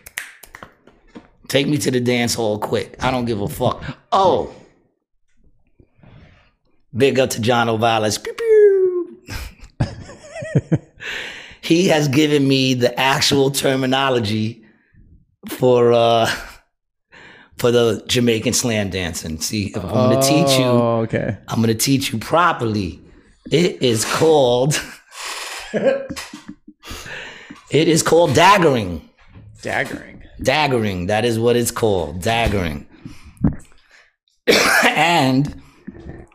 Take me to the dance hall quick. I don't give a fuck. Oh, big up to John El Valles. Pew, pew. He has given me the actual terminology for the Jamaican slam dancing. See, if I'm going to teach you, okay, I'm going to teach you properly. It is called, it is called daggering. Daggering. Daggering. That is what it's called. Daggering. And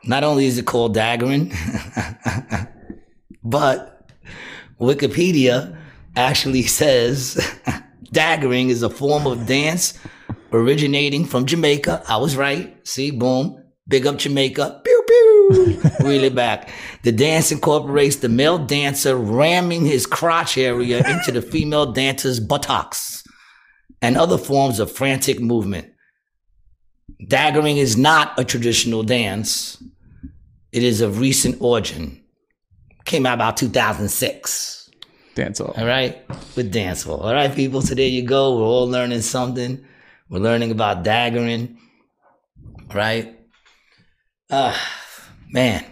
not only is it called daggering, but Wikipedia actually says daggering is a form of dance originating from Jamaica. I was right. See, boom. Big up Jamaica. Pew, pew. Reel it back. The dance incorporates the male dancer ramming his crotch area into the female dancer's buttocks and other forms of frantic movement. Daggering is not a traditional dance. It is of recent origin. Came out about 2006. Dancehall. All right? With dancehall. All right, people? So there you go. We're all learning something. We're learning about daggering. All right? Man,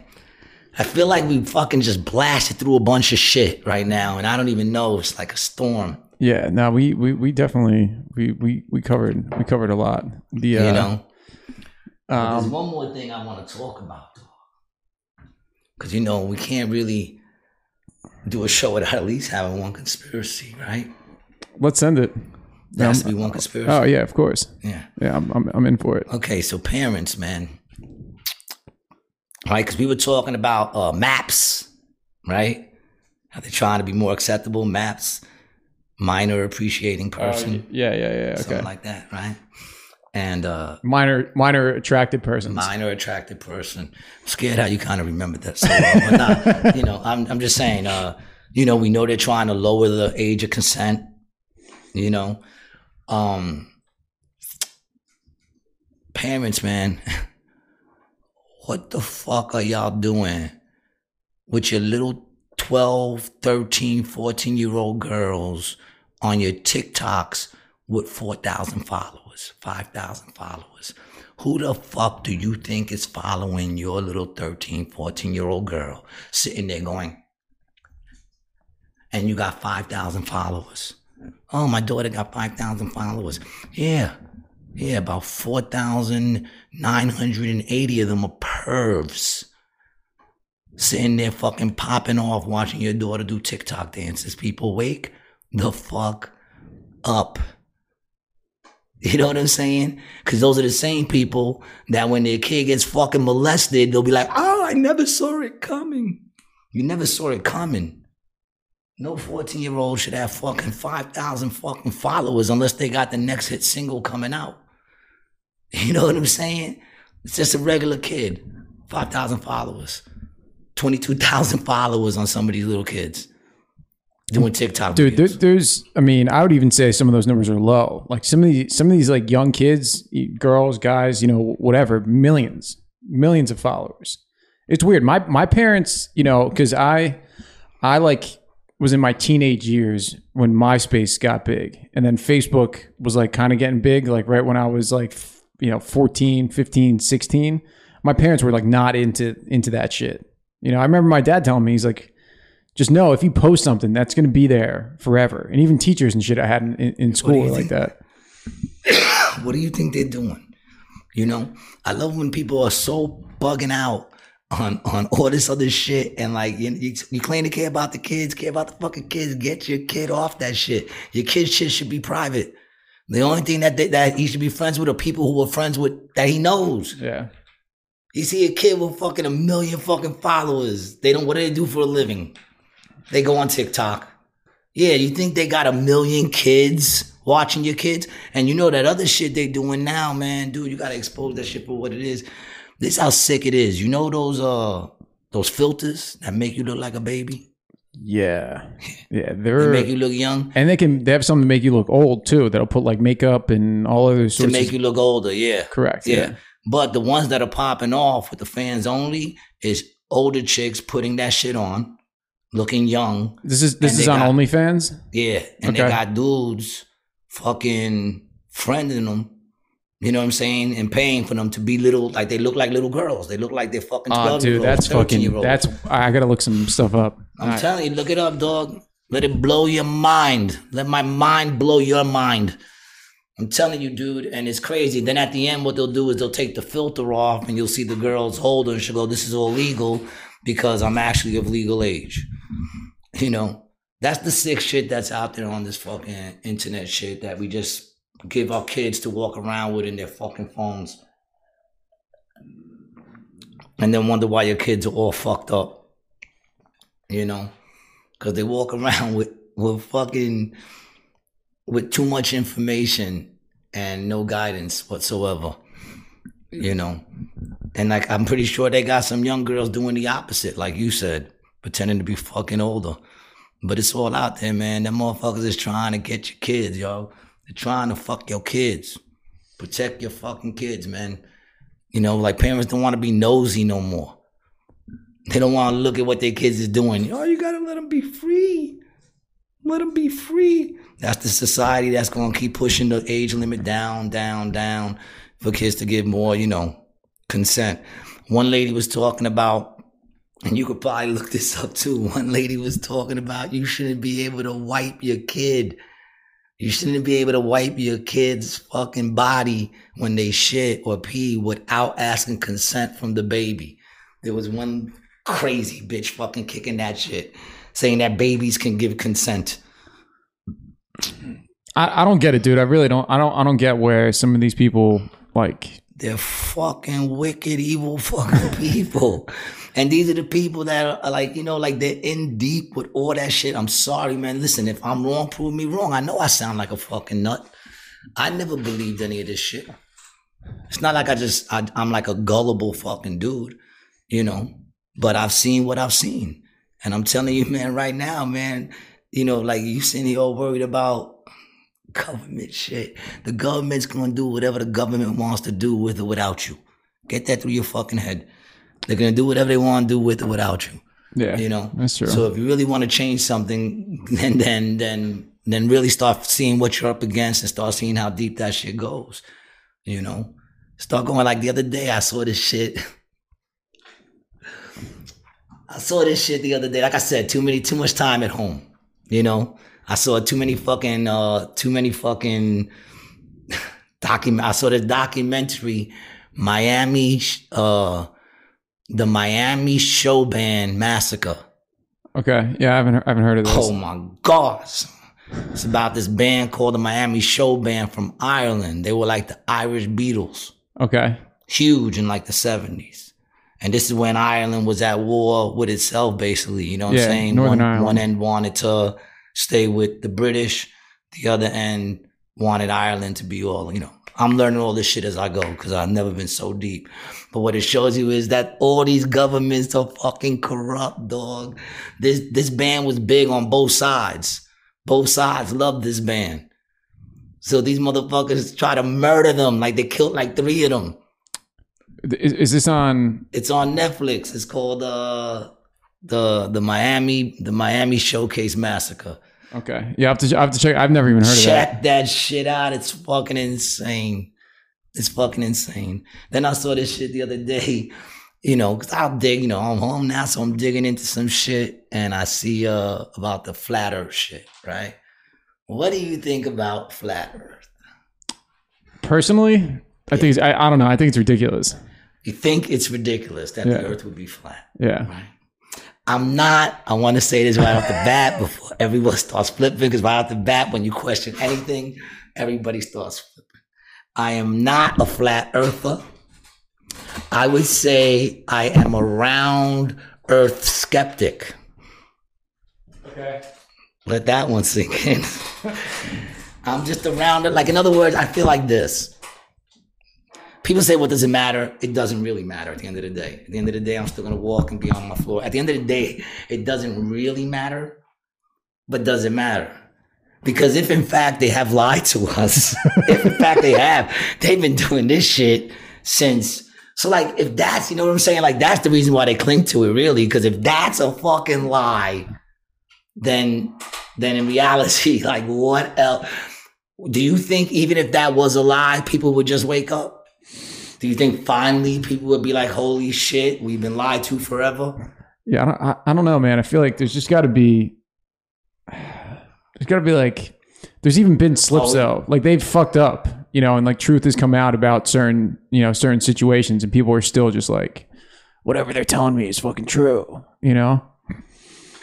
I feel like we fucking just blasted through a bunch of shit right now, and I don't even know. It's like a storm. Yeah, no, we definitely covered a lot. The, you know, there's one more thing I want to talk about, though, because you know we can't really do a show without at least having one conspiracy, right? Let's end it. There has to be one conspiracy. Oh yeah, of course. Yeah, yeah, I'm in for it. Okay, so parents, man, right? Because we were talking about maps, right? How they're trying to be more acceptable maps. Minor appreciating person. Yeah. Okay. Something like that, right? And minor attracted person. Minor attracted person. I'm scared how you kind of remembered that so well. But not, you know, I'm just saying, you know, we know they're trying to lower the age of consent, you know. Parents, man, what the fuck are y'all doing with your little 12, 13, 14-year-old girls on your TikToks with 4,000 followers, 5,000 followers? Who the fuck do you think is following your little 13, 14-year-old girl sitting there going, and you got 5,000 followers? Oh, my daughter got 5,000 followers. Yeah, about 4,980 of them are pervs. Sitting there fucking popping off watching your daughter do TikTok dances. People, wake the fuck up. You know what I'm saying? Because those are the same people that when their kid gets fucking molested, they'll be like, oh, I never saw it coming. You never saw it coming. No 14-year-old should have fucking 5,000 fucking followers unless they got the next hit single coming out. You know what I'm saying? It's just a regular kid. 5,000 followers. 22,000 followers on some of these little kids doing TikTok. Dude, there's, I mean, I would even say some of those numbers are low. Like some of these like young kids, girls, guys, you know, whatever, millions of followers. It's weird. My parents, you know, because I like was in my teenage years when MySpace got big, and then Facebook was like kind of getting big, like right when I was like, you know, 14, 15, 16. My parents were like not into that shit. You know, I remember my dad telling me, he's like, just know if you post something, that's going to be there forever. And even teachers and shit I had in school were like that. What do you think they're doing? You know, I love when people are so bugging out on all this other shit. And like, you claim to care about the kids, care about the fucking kids. Get your kid off that shit. Your kid's shit should be private. The only thing that he should be friends with are people who are friends with that he knows. Yeah. You see a kid with fucking 1 million fucking followers. They don't, what do they do for a living? They go on TikTok. Yeah, you think they got 1 million kids watching your kids? And you know that other shit they doing now, man. Dude, you got to expose that shit for what it is. This is how sick it is. You know those filters that make you look like a baby? Yeah, they're make you look young, and they have something to make you look old too. That'll put like makeup and all other sorts to make you look older. Yeah, correct. Yeah, but the ones that are popping off with the fans only is older chicks putting that shit on, looking young. This is on OnlyFans. Yeah, and they got dudes fucking friending them. You know what I'm saying? And paying for them to be little, like they look like little girls. They look like they're fucking 12 year olds. Dude, that's fucking, I gotta look some stuff up. I'm telling you, look it up, dog. Let it blow your mind. Let my mind blow your mind. I'm telling you, dude, and it's crazy. Then at the end, what they'll do is they'll take the filter off and you'll see the girl's holder and she'll go, this is all legal because I'm actually of legal age. You know, that's the sick shit that's out there on this fucking internet shit that we just give our kids to walk around with in their fucking phones, and then wonder why your kids are all fucked up, you know, because they walk around with too much information and no guidance whatsoever, you know. And like, I'm pretty sure they got some young girls doing the opposite, like you said, pretending to be fucking older. But it's all out there, man. Them motherfuckers is trying to get your kids, yo. Trying to fuck your kids. Protect your fucking kids, man. You know, like, parents don't want to be nosy no more. They don't want to look at what their kids is doing. Oh, you got to let them be free. Let them be free. That's the society that's going to keep pushing the age limit down for kids to give more, you know, consent. One lady was talking about, and you could probably look this up too, one lady was talking about you shouldn't be able to wipe your kid. You shouldn't be able to wipe your kid's fucking body when they shit or pee without asking consent from the baby. There was one crazy bitch fucking kicking that shit, saying that babies can give consent. I don't get it, dude. I really don't. I don't get where some of these people, like, they're fucking wicked, evil fucking people. And these are the people that are like, you know, like they're in deep with all that shit. I'm sorry, man. Listen, if I'm wrong, prove me wrong. I know I sound like a fucking nut. I never believed any of this shit. It's not like I'm like a gullible fucking dude, you know, but I've seen what I've seen. And I'm telling you, man, right now, man, you know, like, you sitting here all worried about government shit. The government's going to do whatever the government wants to do with or without you. Get that through your fucking head. They're going to do whatever they want to do with or without you. Yeah, you know? That's true. So if you really want to change something, then really start seeing what you're up against and start seeing how deep that shit goes, you know? Start going, like, the other day, I saw this shit. Like I said, too much time at home, you know? I saw I saw this documentary, the Miami Showband Massacre. Okay, yeah, I haven't heard of this. Oh my gosh. It's about this band called the Miami Showband from Ireland. They were like the Irish Beatles. Okay. Huge in like the 70s. And this is when Ireland was at war with itself, basically, you know what I'm saying? One end wanted to stay with the British, the other end wanted Ireland to be all, you know. I'm learning all this shit as I go because I've never been so deep. But what it shows you is that all these governments are fucking corrupt, dog. This band was big on both sides. Both sides loved this band. So these motherfuckers try to murder them. Like, they killed like 3 of them. Is this on? It's on Netflix. It's called the Miami Showcase Massacre. Okay. Yeah, I have to check. I've never even heard of that. Check that shit out. It's fucking insane. Then I saw this shit the other day, you know, because I'll dig, you know, I'm home now, so I'm digging into some shit, and I see about the flat earth shit, right? What do you think about flat earth? Personally, I think I don't know. I think it's ridiculous. You think it's ridiculous that the earth would be flat? Yeah. Right? I'm not. I want to say this right off the bat before everyone starts flipping, because right off the bat, when you question anything, everybody starts flipping. I am not a flat earther. I would say I am a round earth skeptic. Okay. Let that one sink in. I'm just around it. Like, in other words, I feel like this. People say, well, does it matter? It doesn't really matter at the end of the day. At the end of the day, I'm still going to walk and be on my floor. At the end of the day, it doesn't really matter, but does it matter? Because if in fact they have lied to us, if in fact they have, they've been doing this shit since. So like, if that's, you know what I'm saying? Like, that's the reason why they cling to it, really. Because if that's a fucking lie, then in reality, like, what else? Do you think even if that was a lie, people would just wake up? Do you think finally people would be like, holy shit, we've been lied to forever? Yeah, I don't know, man. I feel like there's just got to be, like, there's even been slips though. Like, they've fucked up, you know, and like truth has come out about certain, you know, certain situations, and people are still just like, whatever they're telling me is fucking true, you know?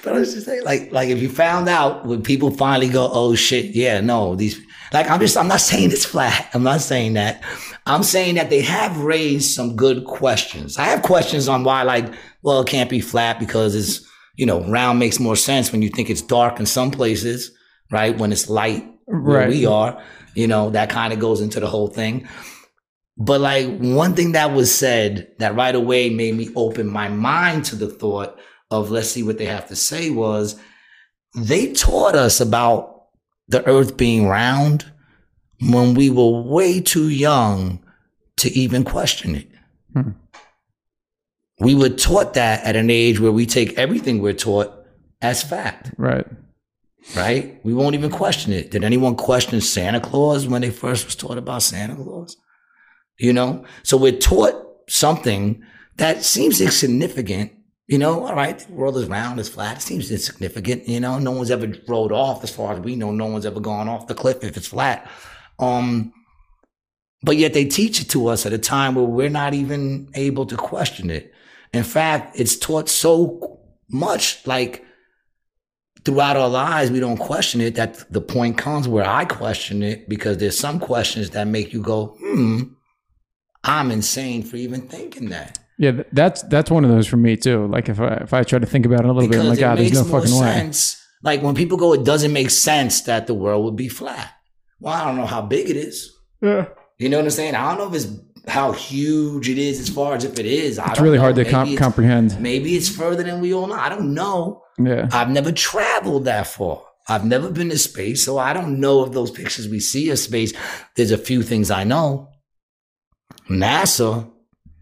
But I was just saying, like if you found out, would people finally go, oh shit, yeah, no, these, like, I'm not saying it's flat. I'm not saying that. I'm saying that they have raised some good questions. I have questions on why, like, well, it can't be flat because it's, you know, round makes more sense when you think it's dark in some places, right? When it's light where we are, you know, that kind of goes into the whole thing. But like, one thing that was said that right away made me open my mind to the thought of, let's see what they have to say, was they taught us about the earth being round when we were way too young to even question it. Hmm. We were taught that at an age where we take everything we're taught as fact. Right? We won't even question it. Did anyone question Santa Claus when they first was taught about Santa Claus? You know? So we're taught something that seems insignificant. You know, all right, the world is round, it's flat, it seems insignificant, you know, no one's ever rolled off, as far as we know, no one's ever gone off the cliff if it's flat. But yet they teach it to us at a time where we're not even able to question it. In fact, it's taught so much, like, throughout our lives, we don't question it, that the point comes where I question it, because there's some questions that make you go, I'm insane for even thinking that. Yeah, that's one of those for me too. Like, if I try to think about it a little bit, I'm like, God, there's no fucking sense. Way. Like, when people go, it doesn't make sense that the world would be flat. Well, I don't know how big it is. Yeah. You know what I'm saying? I don't know if it's how huge it is as far as if it is. It's really hard to comprehend. Maybe it's further than we all know. I don't know. Yeah. I've never traveled that far. I've never been to space, so I don't know if those pictures we see of space. There's a few things I know. NASA,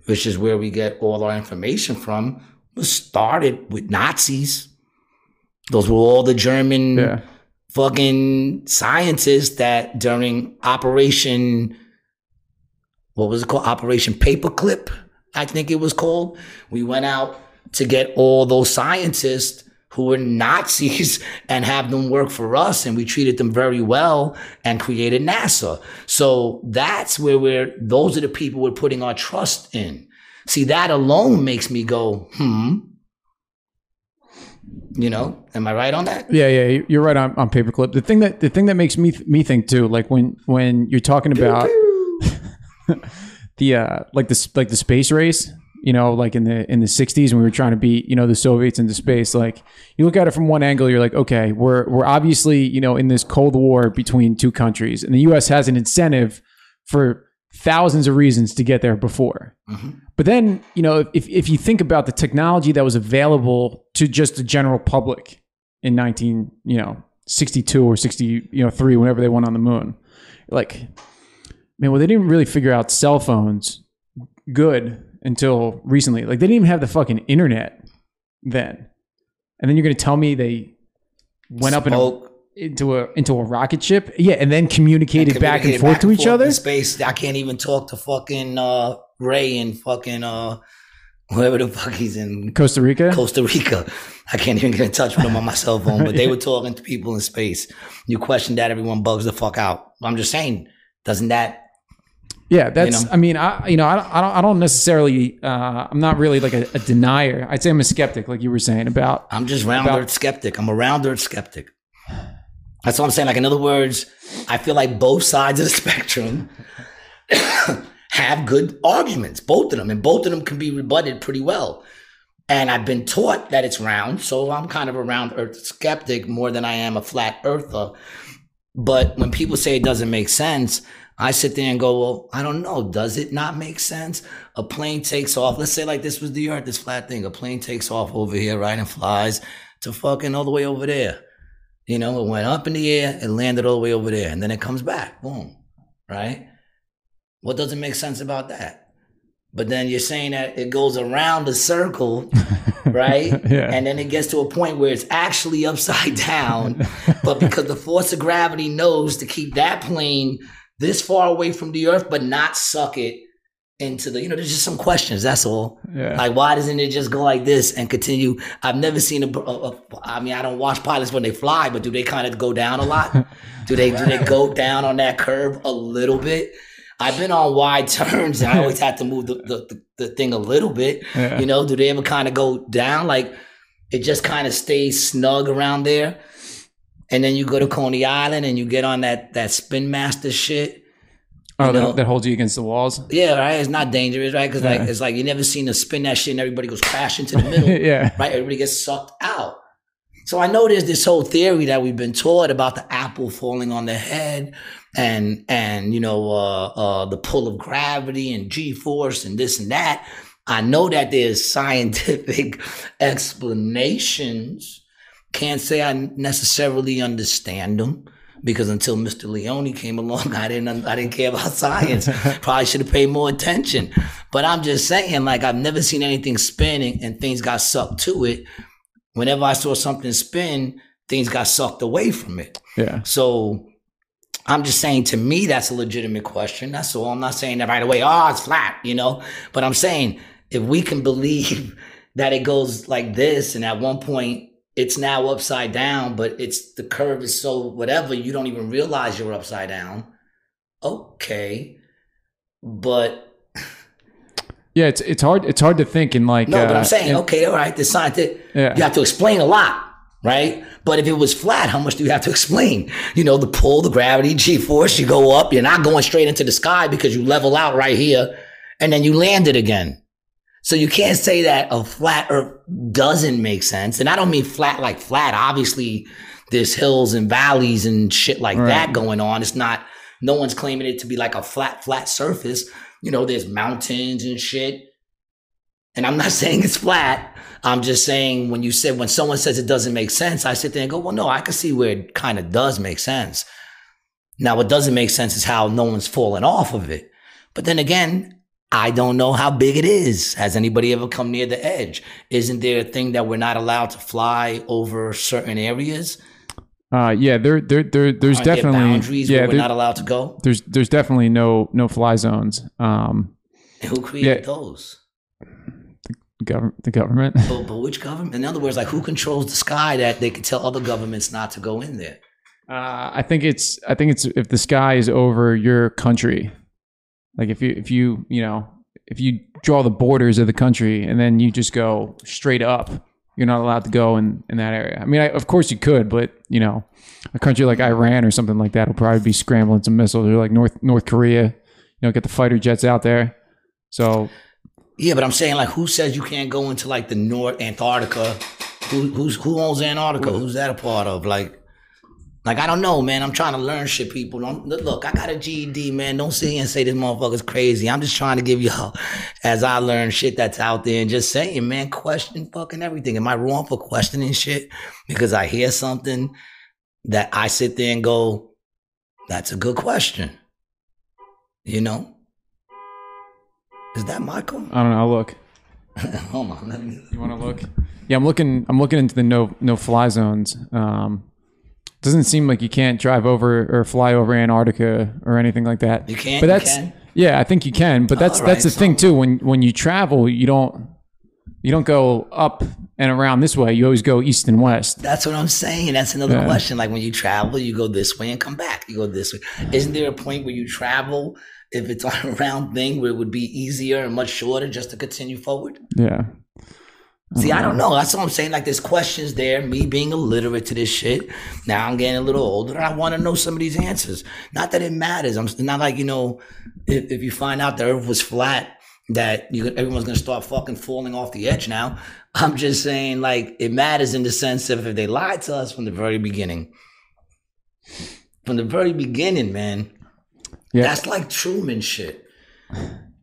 which is where we get all our information from, was started with Nazis. Those were all the German fucking scientists that during Operation, what was it called? Operation Paperclip, I think it was called. We went out to get all those scientists who were Nazis and have them work for us, and we treated them very well and created NASA. So that's where those are the people we're putting our trust in. See, that alone makes me go, you know, am I right on that? Yeah, you're right on Paperclip. The thing that makes me think too, like when you're talking about the space race, you know, like in the 60s when we were trying to beat, you know, the Soviets into space, like you look at it from one angle, you're like, okay, we're obviously, you know, in this Cold War between two countries, and the US has an incentive for thousands of reasons to get there before. Mm-hmm. But then, you know, if you think about the technology that was available to just the general public in 1962 or 63, whenever they went on the moon, like, man, well, they didn't really figure out cell phones good until recently. Like, they didn't even have the fucking internet then. And then you're going to tell me they went up into a rocket ship? Yeah, and then communicated back and forth to each other? In space. I can't even talk to fucking Ray and fucking whoever the fuck he's in. Costa Rica. I can't even get in touch with him on my cell phone, but they were talking to people in space. You question that, everyone bugs the fuck out. I'm just saying, doesn't that... Yeah, that's, you know? I mean, I don't necessarily, I'm not really like a denier. I'd say I'm a skeptic, like you were saying about. I'm just round-earth skeptic. I'm a round-earth skeptic. That's what I'm saying. Like, in other words, I feel like both sides of the spectrum have good arguments, both of them. And both of them can be rebutted pretty well. And I've been taught that it's round. So I'm kind of a round-earth skeptic more than I am a flat-earther. But when people say it doesn't make sense, I sit there and go, well, I don't know. Does it not make sense? A plane takes off. Let's say like this was the earth, this flat thing. A plane takes off over here, right, and flies to fucking all the way over there. You know, it went up in the air, it landed all the way over there, and then it comes back. Boom. Right? What doesn't make sense about that? But then you're saying that it goes around the circle, right? Yeah. And then it gets to a point where it's actually upside down. But because the force of gravity knows to keep that plane this far away from the earth, but not suck it into the, you know, there's just some questions. That's all. Yeah. Like, why doesn't it just go like this and continue? I've never seen I mean, I don't watch pilots when they fly, but do they kind of go down a lot? Do they go down on that curve a little bit? I've been on wide turns and I always had to move the thing a little bit. Yeah. You know, do they ever kind of go down? Like it just kind of stays snug around there. And then you go to Coney Island and you get on that spin master shit. Oh, that holds you against the walls? Yeah, right? It's not dangerous, right? Because like it's like you never seen a spin that shit and everybody goes crashing to the middle. Yeah. Right? Everybody gets sucked out. So I know there's this whole theory that we've been taught about the apple falling on the head and you know, the pull of gravity and G-force and this and that. I know that there's scientific explanations. Can't say I necessarily understand them because until Mr. Leone came along, I didn't care about science. Probably should have paid more attention. But I'm just saying, like, I've never seen anything spinning and things got sucked to it. Whenever I saw something spin, things got sucked away from it. Yeah. So I'm just saying, to me, that's a legitimate question. That's all. I'm not saying that right away, oh, it's flat, you know. But I'm saying if we can believe that it goes like this and at one point it's now upside down, but it's the curve is so whatever, you don't even realize you're upside down. Okay. But yeah, it's hard to think in like. No, but I'm saying, okay, all right, the scientific, yeah. You have to explain a lot, right? But if it was flat, how much do you have to explain? You know, the pull, the gravity, G-force, you go up, you're not going straight into the sky because you level out right here, and then you land it again. So you can't say that a flat earth doesn't make sense. And I don't mean flat like flat. Obviously, there's hills and valleys and shit like right. that going on. It's not, no one's claiming it to be like a flat surface. You know, there's mountains and shit. And I'm not saying it's flat. I'm just saying when someone says it doesn't make sense, I sit there and go, well, no, I can see where it kind of does make sense. Now, what doesn't make sense is how no one's fallen off of it. But then again, I don't know how big it is. Has anybody ever come near the edge? Isn't there a thing that we're not allowed to fly over certain areas? Yeah, there's aren't definitely there boundaries where we're not allowed to go. There's definitely no fly zones. And who created those? The government. But which government? In other words, like who controls the sky that they can tell other governments not to go in there? I think it's if the sky is over your country, like if you draw the borders of the country and then you just go straight up. You're not allowed to go in that area. I mean, of course you could, but, you know, a country like Iran or something like that will probably be scrambling some missiles, or like North Korea, you know, get the fighter jets out there. So, yeah, but I'm saying, like, who says you can't go into like the North Antarctica? Who owns Antarctica? Who's that a part of? Like, I don't know, man. I'm trying to learn shit, people. Look, I got a GED, man. Don't sit here and say this motherfucker's crazy. I'm just trying to give y'all, as I learn shit that's out there, and just saying, man, question fucking everything. Am I wrong for questioning shit? Because I hear something that I sit there and go, that's a good question. You know? Is that Michael? I don't know. I'll look. Hold on. Let me... You want to look? Yeah, I'm looking into the no fly zones. Doesn't seem like you can't drive over or fly over Antarctica or anything like that. You can't. But that's yeah, I think you can. But that's the thing too. When you travel, you don't go up and around this way. You always go east and west. That's what I'm saying. That's another question. Like when you travel, you go this way and come back. You go this way. Isn't there a point where you travel if it's on a round thing where it would be easier and much shorter just to continue forward? Yeah. See, I don't know. That's what I'm saying. Like, there's questions there. Me being illiterate to this shit. Now I'm getting a little older, and I want to know some of these answers. Not that it matters. I'm not like, you know, if you find out the Earth was flat, that everyone's gonna start fucking falling off the edge. Now, I'm just saying, like, it matters in the sense of if they lied to us from the very beginning. from the very beginning, man. Yeah. That's like Truman shit.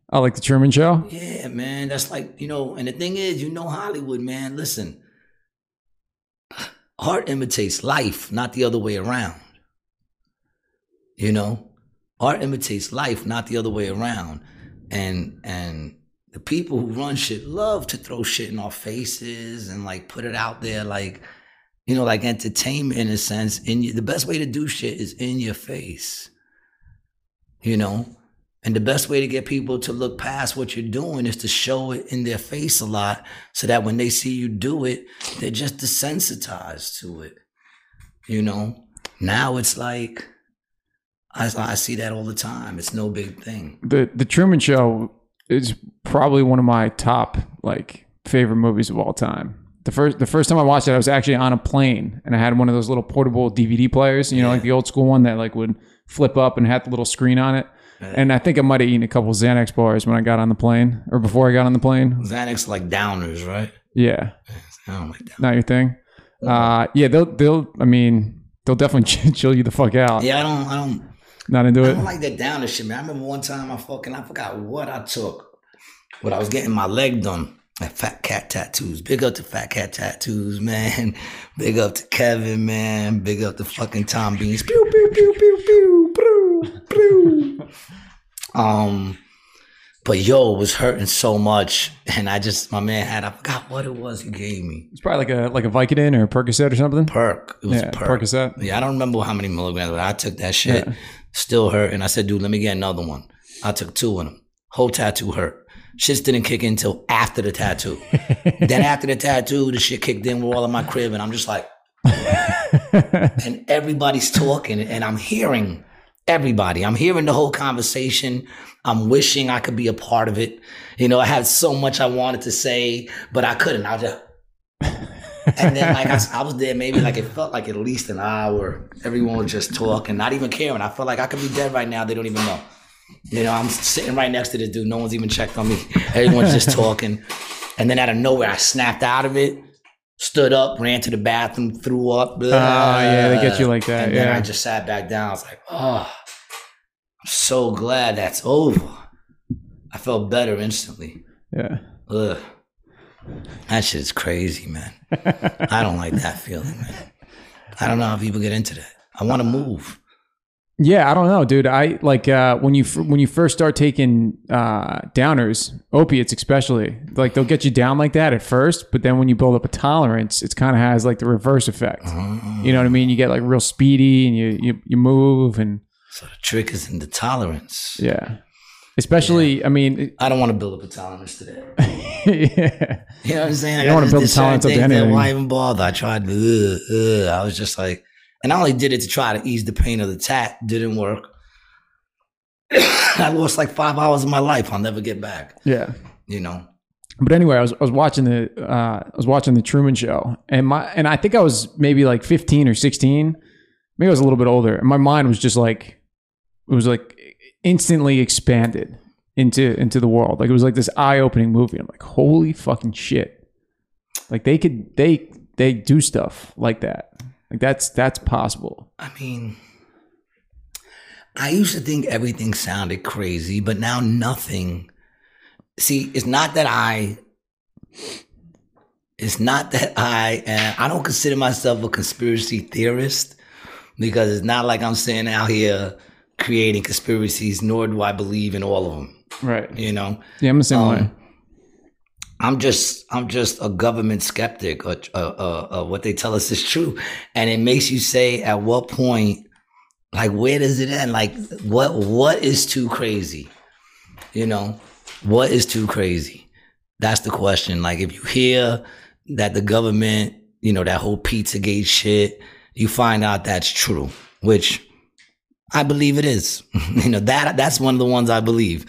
I like the Truman Show. Yeah, man. That's like, you know, and the thing is, you know, Hollywood, man, listen, art imitates life, not the other way around. You know, art imitates life, not the other way around. And the people who run shit love to throw shit in our faces and like put it out there, like, you know, like entertainment in a sense. The best way to do shit is in your face, you know? And the best way to get people to look past what you're doing is to show it in their face a lot so that when they see you do it, they're just desensitized to it, you know? Now it's like, I see that all the time. It's no big thing. The Truman Show is probably one of my top like favorite movies of all time. The first time I watched it, I was actually on a plane and I had one of those little portable DVD players, you know, like the old school one that like would flip up and had the little screen on it. Yeah. And I think I might have eaten a couple of Xanax bars when I got on the plane or before I got on the plane. Xanax like downers, right? Yeah. I don't like downers. Not your thing. Okay. Yeah, they'll definitely chill you the fuck out. Yeah, I don't like that downer shit, man. I remember one time I forgot what I took, but I was getting my leg done at Fat Cat Tattoos. Big up to Fat Cat Tattoos, man. Big up to Kevin, man. Big up to fucking Tom Beans. Pew, pew, pew, pew, pew, pew, pew. But yo, it was hurting so much, and my man I forgot what it was he gave me. It's probably like a Vicodin or a Percocet or something. Percocet. Yeah, I don't remember how many milligrams, but I took that shit. Yeah. Still hurt, and I said, dude, let me get another one. I took two of them. Whole tattoo hurt. Shits didn't kick in until after the tattoo. Then after the tattoo, the shit kicked in. We're all in my crib, and I'm just like, and everybody's talking, and I'm hearing everybody. I'm hearing the whole conversation. I'm wishing I could be a part of it. You know, I had so much I wanted to say, but I couldn't. I just... And then, like, I was there maybe, like, it felt like at least an hour. Everyone was just talking, not even caring. I felt like I could be dead right now. They don't even know. You know, I'm sitting right next to this dude. No one's even checked on me. Everyone's just talking. And then out of nowhere, I snapped out of it, stood up, ran to the bathroom, threw up. Oh, yeah, they get you like that. And then I just sat back down. I was like, oh, I'm so glad that's over. I felt better instantly. Yeah. Ugh. That shit's crazy, man. I don't like that feeling, man. I don't know how people get into that. I want to move. Yeah, I don't know, dude. I like when you first start taking downers, opiates especially, like they'll get you down like that at first, but then when you build up a tolerance, it kind of has like the reverse effect. Mm-hmm. You know what I mean? You get like real speedy and you move, and so the trick is in the tolerance. Yeah. Especially, yeah. I mean, I don't want to build up a tolerance to that. Yeah. You know what I'm saying? I don't want to build a tolerance up to anything. Why even bother? I tried. I was just like, and I only did it to try to ease the pain of the tat. Didn't work. I lost like 5 hours of my life. I'll never get back. Yeah. You know. But anyway, I was watching the Truman Show, and I think I was maybe like 15 or 16. Maybe I was a little bit older, and my mind was just like, it was like instantly expanded into the world. Like it was like this eye-opening movie. I'm like, holy fucking shit. Like they do stuff like that. Like that's possible. I mean, I used to think everything sounded crazy, but now nothing. See, I don't consider myself a conspiracy theorist, because it's not like I'm sitting out here creating conspiracies, nor do I believe in all of them. Right. You know? Yeah, I'm the same way. I'm just a government skeptic. What they tell us is true. And it makes you say, at what point, like, where does it end? Like, what is too crazy? You know? What is too crazy? That's the question. Like, if you hear that the government, you know, that whole Pizzagate shit, you find out that's true, which... I believe it is. You know, that's one of the ones I believe.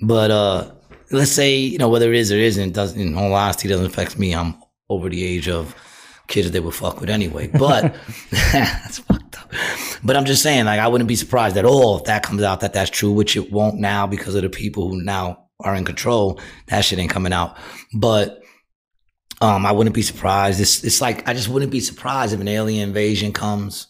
But let's say, you know, whether it is or isn't, doesn't, in all honesty, doesn't affect me. I'm over the age of kids they would fuck with anyway. But that's fucked up. But I'm just saying, like, I wouldn't be surprised at all if that comes out that that's true, which it won't now because of the people who now are in control. That shit ain't coming out. But I wouldn't be surprised. It's like I just wouldn't be surprised if an alien invasion comes.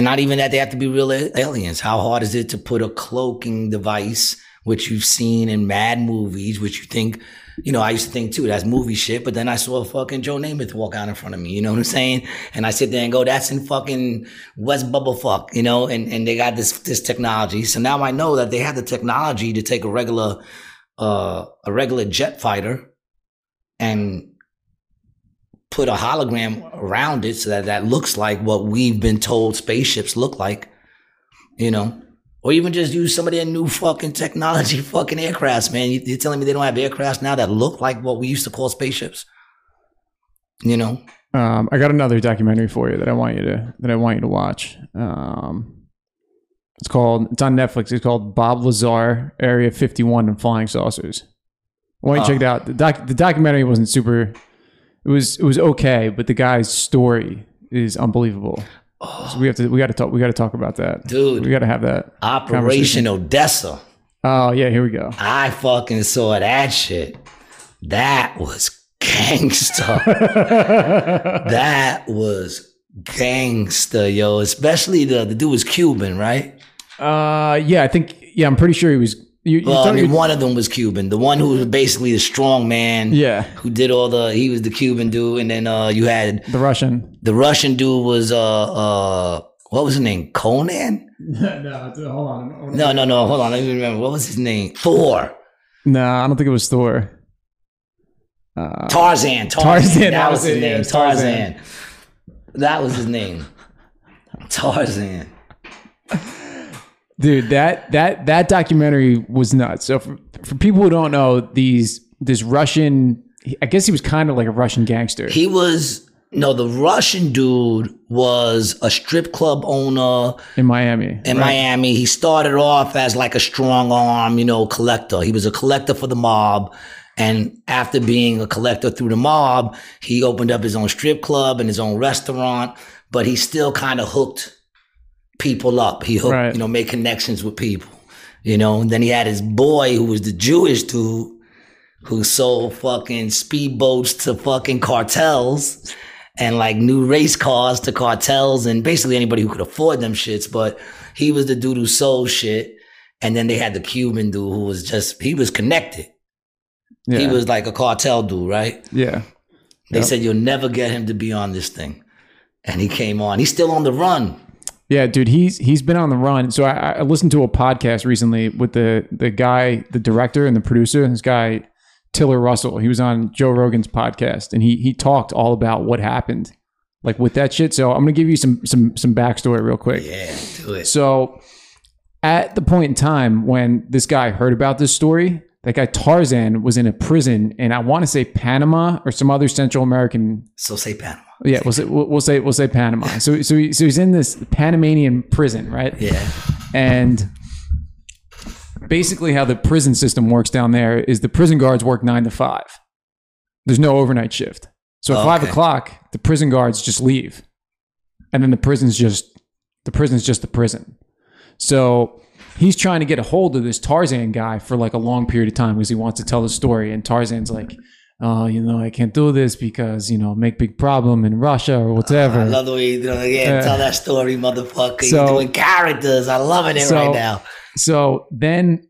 And not even that, they have to be real aliens. How hard is it to put a cloaking device, which you've seen in mad movies, which you think, you know, I used to think too, that's movie shit, but then I saw fucking Joe Namath walk out in front of me, you know what I'm saying? And I sit there and go, that's in fucking West Bubblefuck, you know, and they got this technology. So now I know that they have the technology to take a regular jet fighter and put a hologram around it so that looks like what we've been told spaceships look like, you know? Or even just use some of their new fucking technology fucking aircrafts, man. You're telling me they don't have aircrafts now that look like what we used to call spaceships? You know? I got another documentary for you that I want you to watch. It's on Netflix. It's called Bob Lazar, Area 51 and Flying Saucers. I want you to check it out. The documentary wasn't super, it was okay, but the guy's story is unbelievable. Oh, so we got to talk about that. Dude. We got to have that. Operation Odessa. Oh, yeah, here we go. I fucking saw that shit. That was gangster. That was gangster, yo. Especially the dude was Cuban, right? I'm pretty sure he was. One of them was Cuban. The one who was basically the strong man. Yeah. Who did he was the Cuban dude. And then you had the Russian. The Russian dude was, what was his name? Conan? Hold on. Let me remember. What was his name? Thor. No, I don't think it was Thor. Tarzan. That was his name. Tarzan. That was his name. Tarzan. Dude, that documentary was nuts. So for people who don't know, this Russian, I guess he was kind of like a Russian gangster. The Russian dude was a strip club owner. In Miami. He started off as like a strong arm, you know, collector. He was a collector for the mob. And after being a collector through the mob, he opened up his own strip club and his own restaurant, but he still kind of hooked people up. He hooked, right. You know, made connections with people, you know. And then he had his boy who was the Jewish dude who sold fucking speedboats to fucking cartels and like new race cars to cartels and basically anybody who could afford them shits. But he was the dude who sold shit. And then they had the Cuban dude who was he was connected. Yeah. He was like a cartel dude, right? Yeah. They said, you'll never get him to be on this thing. And he came on. He's still on the run. Yeah, dude, he's been on the run. So I listened to a podcast recently with the guy, the director and the producer, and this guy, Tiller Russell. He was on Joe Rogan's podcast, and he talked all about what happened, like with that shit. So I'm gonna give you some backstory real quick. Yeah, do it. So at the point in time when this guy heard about this story, that guy Tarzan was in a prison, and I want to say Panama or some other Central American. So say Panama. Yeah, we'll say Panama. So he's in this Panamanian prison, right? Yeah. And basically, how the prison system works down there is the prison guards work 9 to 5. There's no overnight shift. So at 5 o'clock, the prison guards just leave, and then the prison's just the prison. So he's trying to get a hold of this Tarzan guy for like a long period of time because he wants to tell the story, and Tarzan's like, I can't do this because, you know, make big problem in Russia or whatever. I love the way you do it. Yeah, tell that story, motherfucker. So, you're doing characters. I'm loving it right now. So then,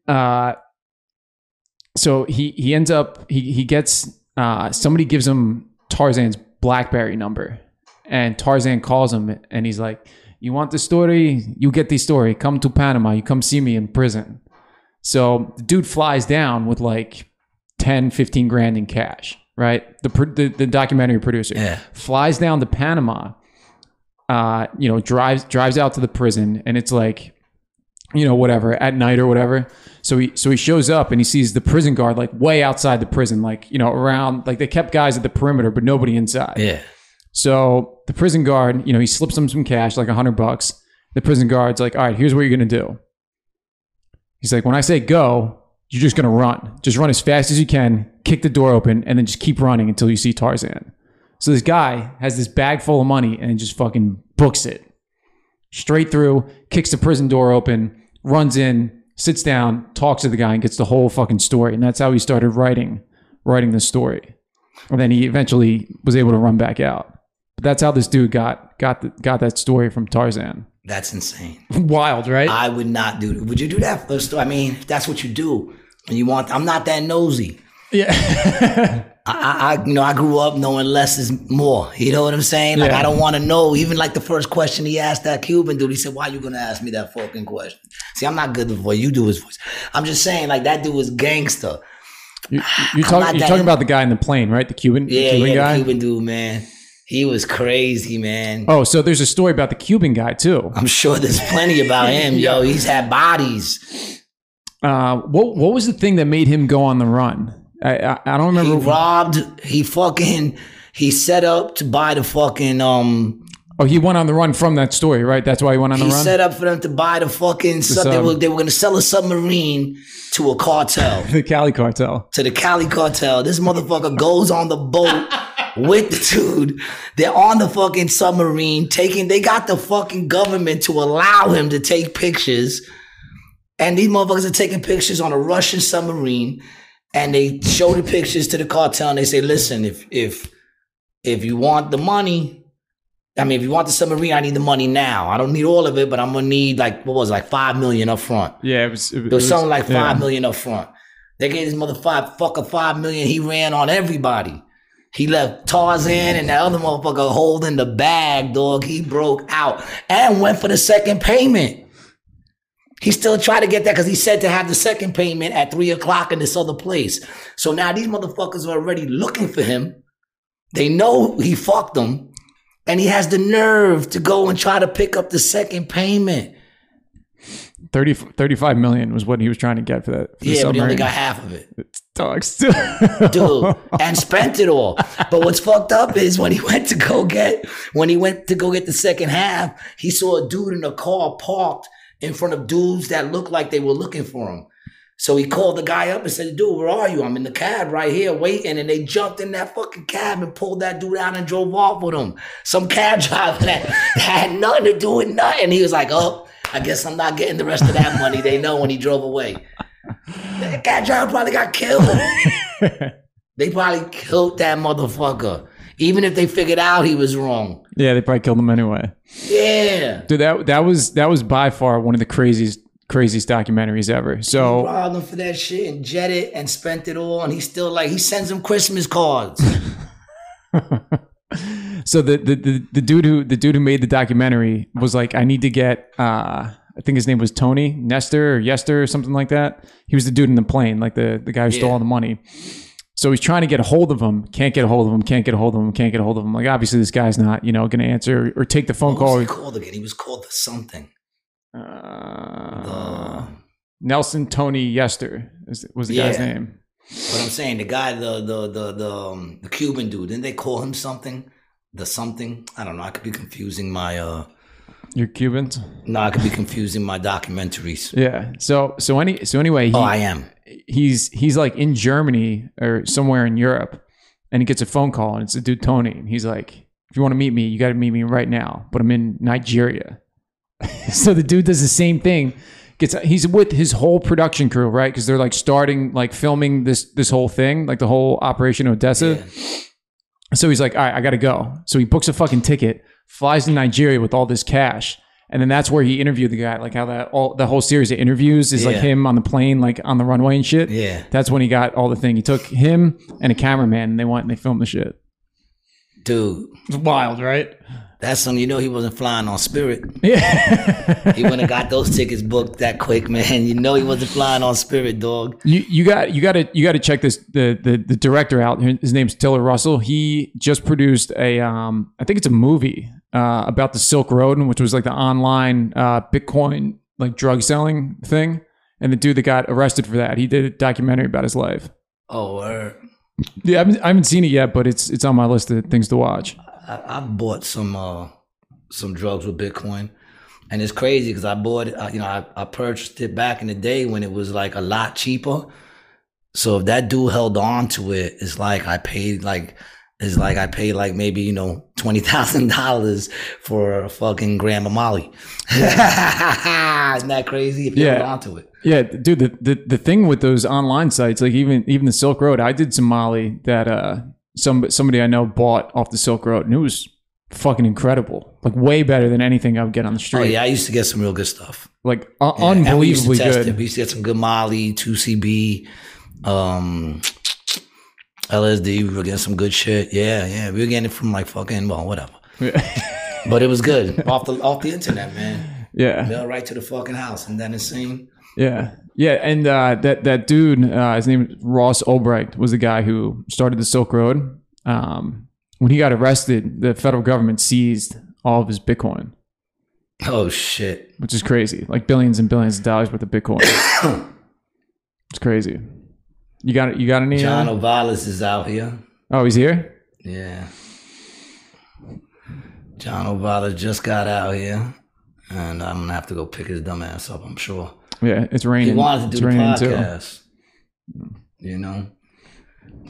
he ends up, he gets, somebody gives him Tarzan's BlackBerry number, and Tarzan calls him and he's like, you want the story? You get the story. Come to Panama. You come see me in prison. So the dude flies down with like $10-15 grand in cash, right? The documentary producer flies down to Panama, drives out to the prison, and it's like, you know, whatever at night or whatever. So he shows up and he sees the prison guard like way outside the prison, like, you know, around, like they kept guys at the perimeter, but nobody inside. Yeah. So the prison guard, you know, he slips him some cash, like $100. The prison guard's like, all right, here's what you're going to do. He's like, when I say go, you're just going to run. Just run as fast as you can, kick the door open, and then just keep running until you see Tarzan. So this guy has this bag full of money and just fucking books it. Straight through, kicks the prison door open, runs in, sits down, talks to the guy, and gets the whole fucking story. And that's how he started writing the story. And then he eventually was able to run back out. But that's how this dude got that story from Tarzan. That's insane. Wild, right? I would not do that. Would you do that? I mean, if that's what you do and you want, I'm not that nosy. Yeah. I grew up knowing less is more. You know what I'm saying? Like, yeah. I don't want to know. Even like the first question he asked that Cuban dude, he said, "Why are you going to ask me that fucking question?" See, I'm not good with voice. You do his voice. I'm just saying, like, that dude was gangster. You're talking about the guy in the plane, right? The Cuban, guy? The Cuban dude, man. He was crazy, man. Oh, so there's a story about the Cuban guy, too. I'm sure there's plenty about him, yo. He's had bodies. What was the thing that made him go on the run? I don't remember. He set up to buy the fucking he went on the run from that story, right? That's why he went on the run? He set up for them to buy the fucking stuff. They were going to sell a submarine to a cartel. The Cali cartel. To the Cali cartel. This motherfucker goes on the boat with the dude. They're on the fucking submarine they got the fucking government to allow him to take pictures. And these motherfuckers are taking pictures on a Russian submarine. And they show the pictures to the cartel and they say, "Listen, if you want the money, I mean, if you want the submarine, I need the money now. I don't need all of it, but I'm going to need like 5 million up front." Yeah, it was something like 5 million up front. They gave this motherfucker 5 million. He ran on everybody. He left Tarzan and that other motherfucker holding the bag, dog. He broke out and went for the second payment. He still tried to get that because he said to have the second payment at 3:00 in this other place. So now these motherfuckers are already looking for him. They know he fucked them. And he has the nerve to go and try to pick up the second payment. 35 million was what he was trying to get for that. But he only got half of it. It's dogs. Dude, and spent it all. But what's fucked up is when he went to go get the second half, he saw a dude in a car parked in front of dudes that looked like they were looking for him. So he called the guy up and said, "Dude, where are you? I'm in the cab right here waiting." And they jumped in that fucking cab and pulled that dude out and drove off with him. Some cab driver that had nothing to do with nothing. He was like, "Oh, I guess I'm not getting the rest of that money." They know when he drove away. That cab driver probably got killed. They probably killed that motherfucker. Even if they figured out he was wrong. Yeah, they probably killed him anyway. Yeah. Dude, that was by far one of the craziest documentaries ever. So he robbed him for that shit and jet it and spent it all. And he's still like, he sends him Christmas cards. So the dude who made the documentary was like, "I need to get I think his name was Tony Nestor or Yester or something like that." He was the dude in the plane, like the guy who stole all the money. So he's trying to get a hold of him. Can't get a hold of him. Like, obviously, this guy's not, going to answer or take the phone call. What was he called again? He was called something. Nelson Tony Yester was the guy's name. But I'm saying the guy, the Cuban dude, didn't they call him something? The something? I don't know. I could be confusing my... You're Cubans? No, I could be confusing my documentaries. Yeah. So anyway... I am. He's like in Germany or somewhere in Europe, and he gets a phone call, and it's the dude Tony, and he's like, "If you want to meet me, you got to meet me right now, but I'm in Nigeria." So the dude does the same thing. He's with his whole production crew, right? Because they're like starting, like filming this whole thing, like the whole Operation Odessa. Yeah. So he's like, "All right, I got to go." So he books a fucking ticket, flies to Nigeria with all this cash. And then that's where he interviewed the guy, like how the whole series of interviews is like him on the plane, like on the runway and shit. Yeah. That's when he got all the thing. He took him and a cameraman and they filmed the shit. Dude. It's wild, right? That's when he wasn't flying on Spirit. Yeah. He wouldn't have got those tickets booked that quick, man. He wasn't flying on Spirit, dog. You gotta check this the director out. His name's Tiller Russell. He just produced a I think it's a movie. About the Silk Road, which was like the online Bitcoin like drug selling thing, and the dude that got arrested for that, he did a documentary about his life. Oh, yeah, I haven't seen it yet, but it's on my list of things to watch. I bought some drugs with Bitcoin, and it's crazy because I bought it, I purchased it back in the day when it was like a lot cheaper. So if that dude held on to it, it's like I paid like. It's like I paid like maybe, $20,000 for a fucking gram of Molly. Isn't that crazy? If you hold on to it. Yeah, dude, the thing with those online sites, like even the Silk Road, I did some Molly that somebody I know bought off the Silk Road, and it was fucking incredible. Like way better than anything I would get on the street. Oh yeah, I used to get some real good stuff. Like unbelievably good. We used to get some good Molly, 2CB, LSD. We were getting some good shit. Yeah, yeah. We were getting it from like fucking, well, whatever. Yeah. But it was good. Off the internet, man. Yeah. Mail right to the fucking house. And then insane. Yeah. Yeah. And that dude, his name is Ross Ulbricht, was the guy who started the Silk Road. When he got arrested, the federal government seized all of his Bitcoin. Oh, shit. Which is crazy. Like billions and billions of dollars worth of Bitcoin. It's crazy. You got any? John El Valles is out here. Oh, he's here? Yeah. John El Valles just got out here. And I'm going to have to go pick his dumb ass up, I'm sure. Yeah, it's raining. He wanted to do the podcast, you know.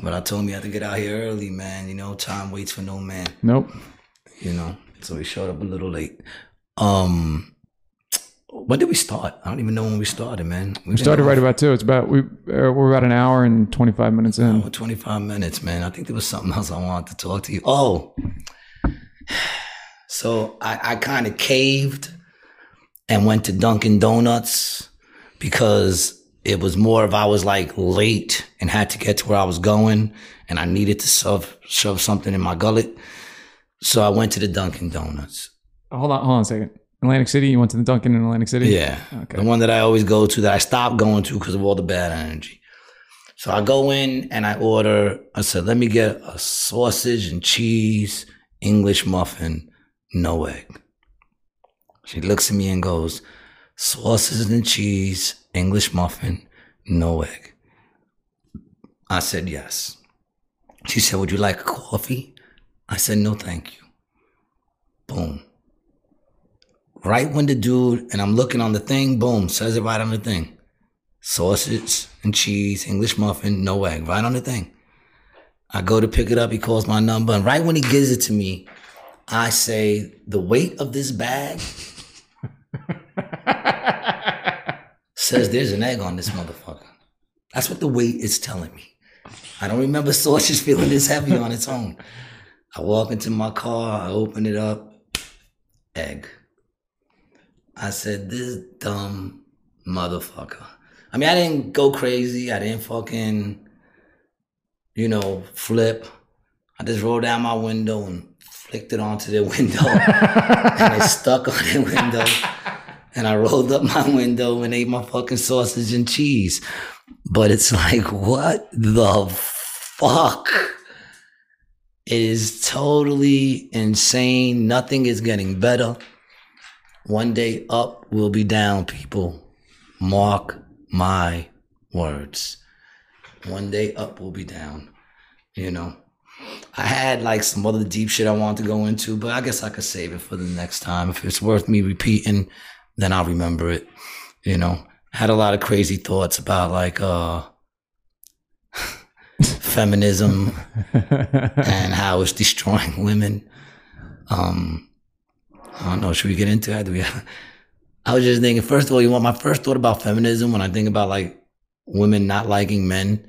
But I told him he had to get out here early, man. You know, time waits for no man. Nope. You know, so he showed up a little late. When did we start? I don't even know when we started, man. We started right about 2. It's about, we're about an hour and 25 minutes in. Oh, 25 minutes, man. I think there was something else I wanted to talk to you. Oh. So I kind of caved and went to Dunkin' Donuts because it was more of I was like late and had to get to where I was going and I needed to shove something in my gullet. So I went to the Dunkin' Donuts. Hold on a second. Atlantic City, you went to the Dunkin' in Atlantic City? Yeah. Okay. The one that I always go to that I stopped going to because of all the bad energy. So I go in and I order, I said, let me get a sausage and cheese, English muffin, no egg. She looks at me and goes, sausage and cheese, English muffin, no egg. I said yes. She said, would you like a coffee? I said, no, thank you. Boom. Right when the dude, and I'm looking on the thing, boom, says it right on the thing. Sausage and cheese, English muffin, no egg, right on the thing. I go to pick it up, he calls my number, and right when he gives it to me, I say, the weight of this bag says there's an egg on this motherfucker. That's what the weight is telling me. I don't remember sausage feeling this heavy on its own. I walk into my car, I open it up, egg. I said, this dumb motherfucker. I mean, I didn't go crazy. I didn't fucking, you know, flip. I just rolled down my window and flicked it onto their window. And it stuck on their window. And I rolled up my window and ate my fucking sausage and cheese. But it's like, what the fuck? It is totally insane. Nothing is getting better. One day up will be down, people. Mark my words. One day up will be down, you know. I had like some other deep shit I wanted to go into, but I guess I could save it for the next time. If it's worth me repeating, then I'll remember it, you know. I had a lot of crazy thoughts about like feminism and how it's destroying women. I don't know, should we get into that? I was just thinking, first of all, you want my first thought about feminism when I think about like women not liking men?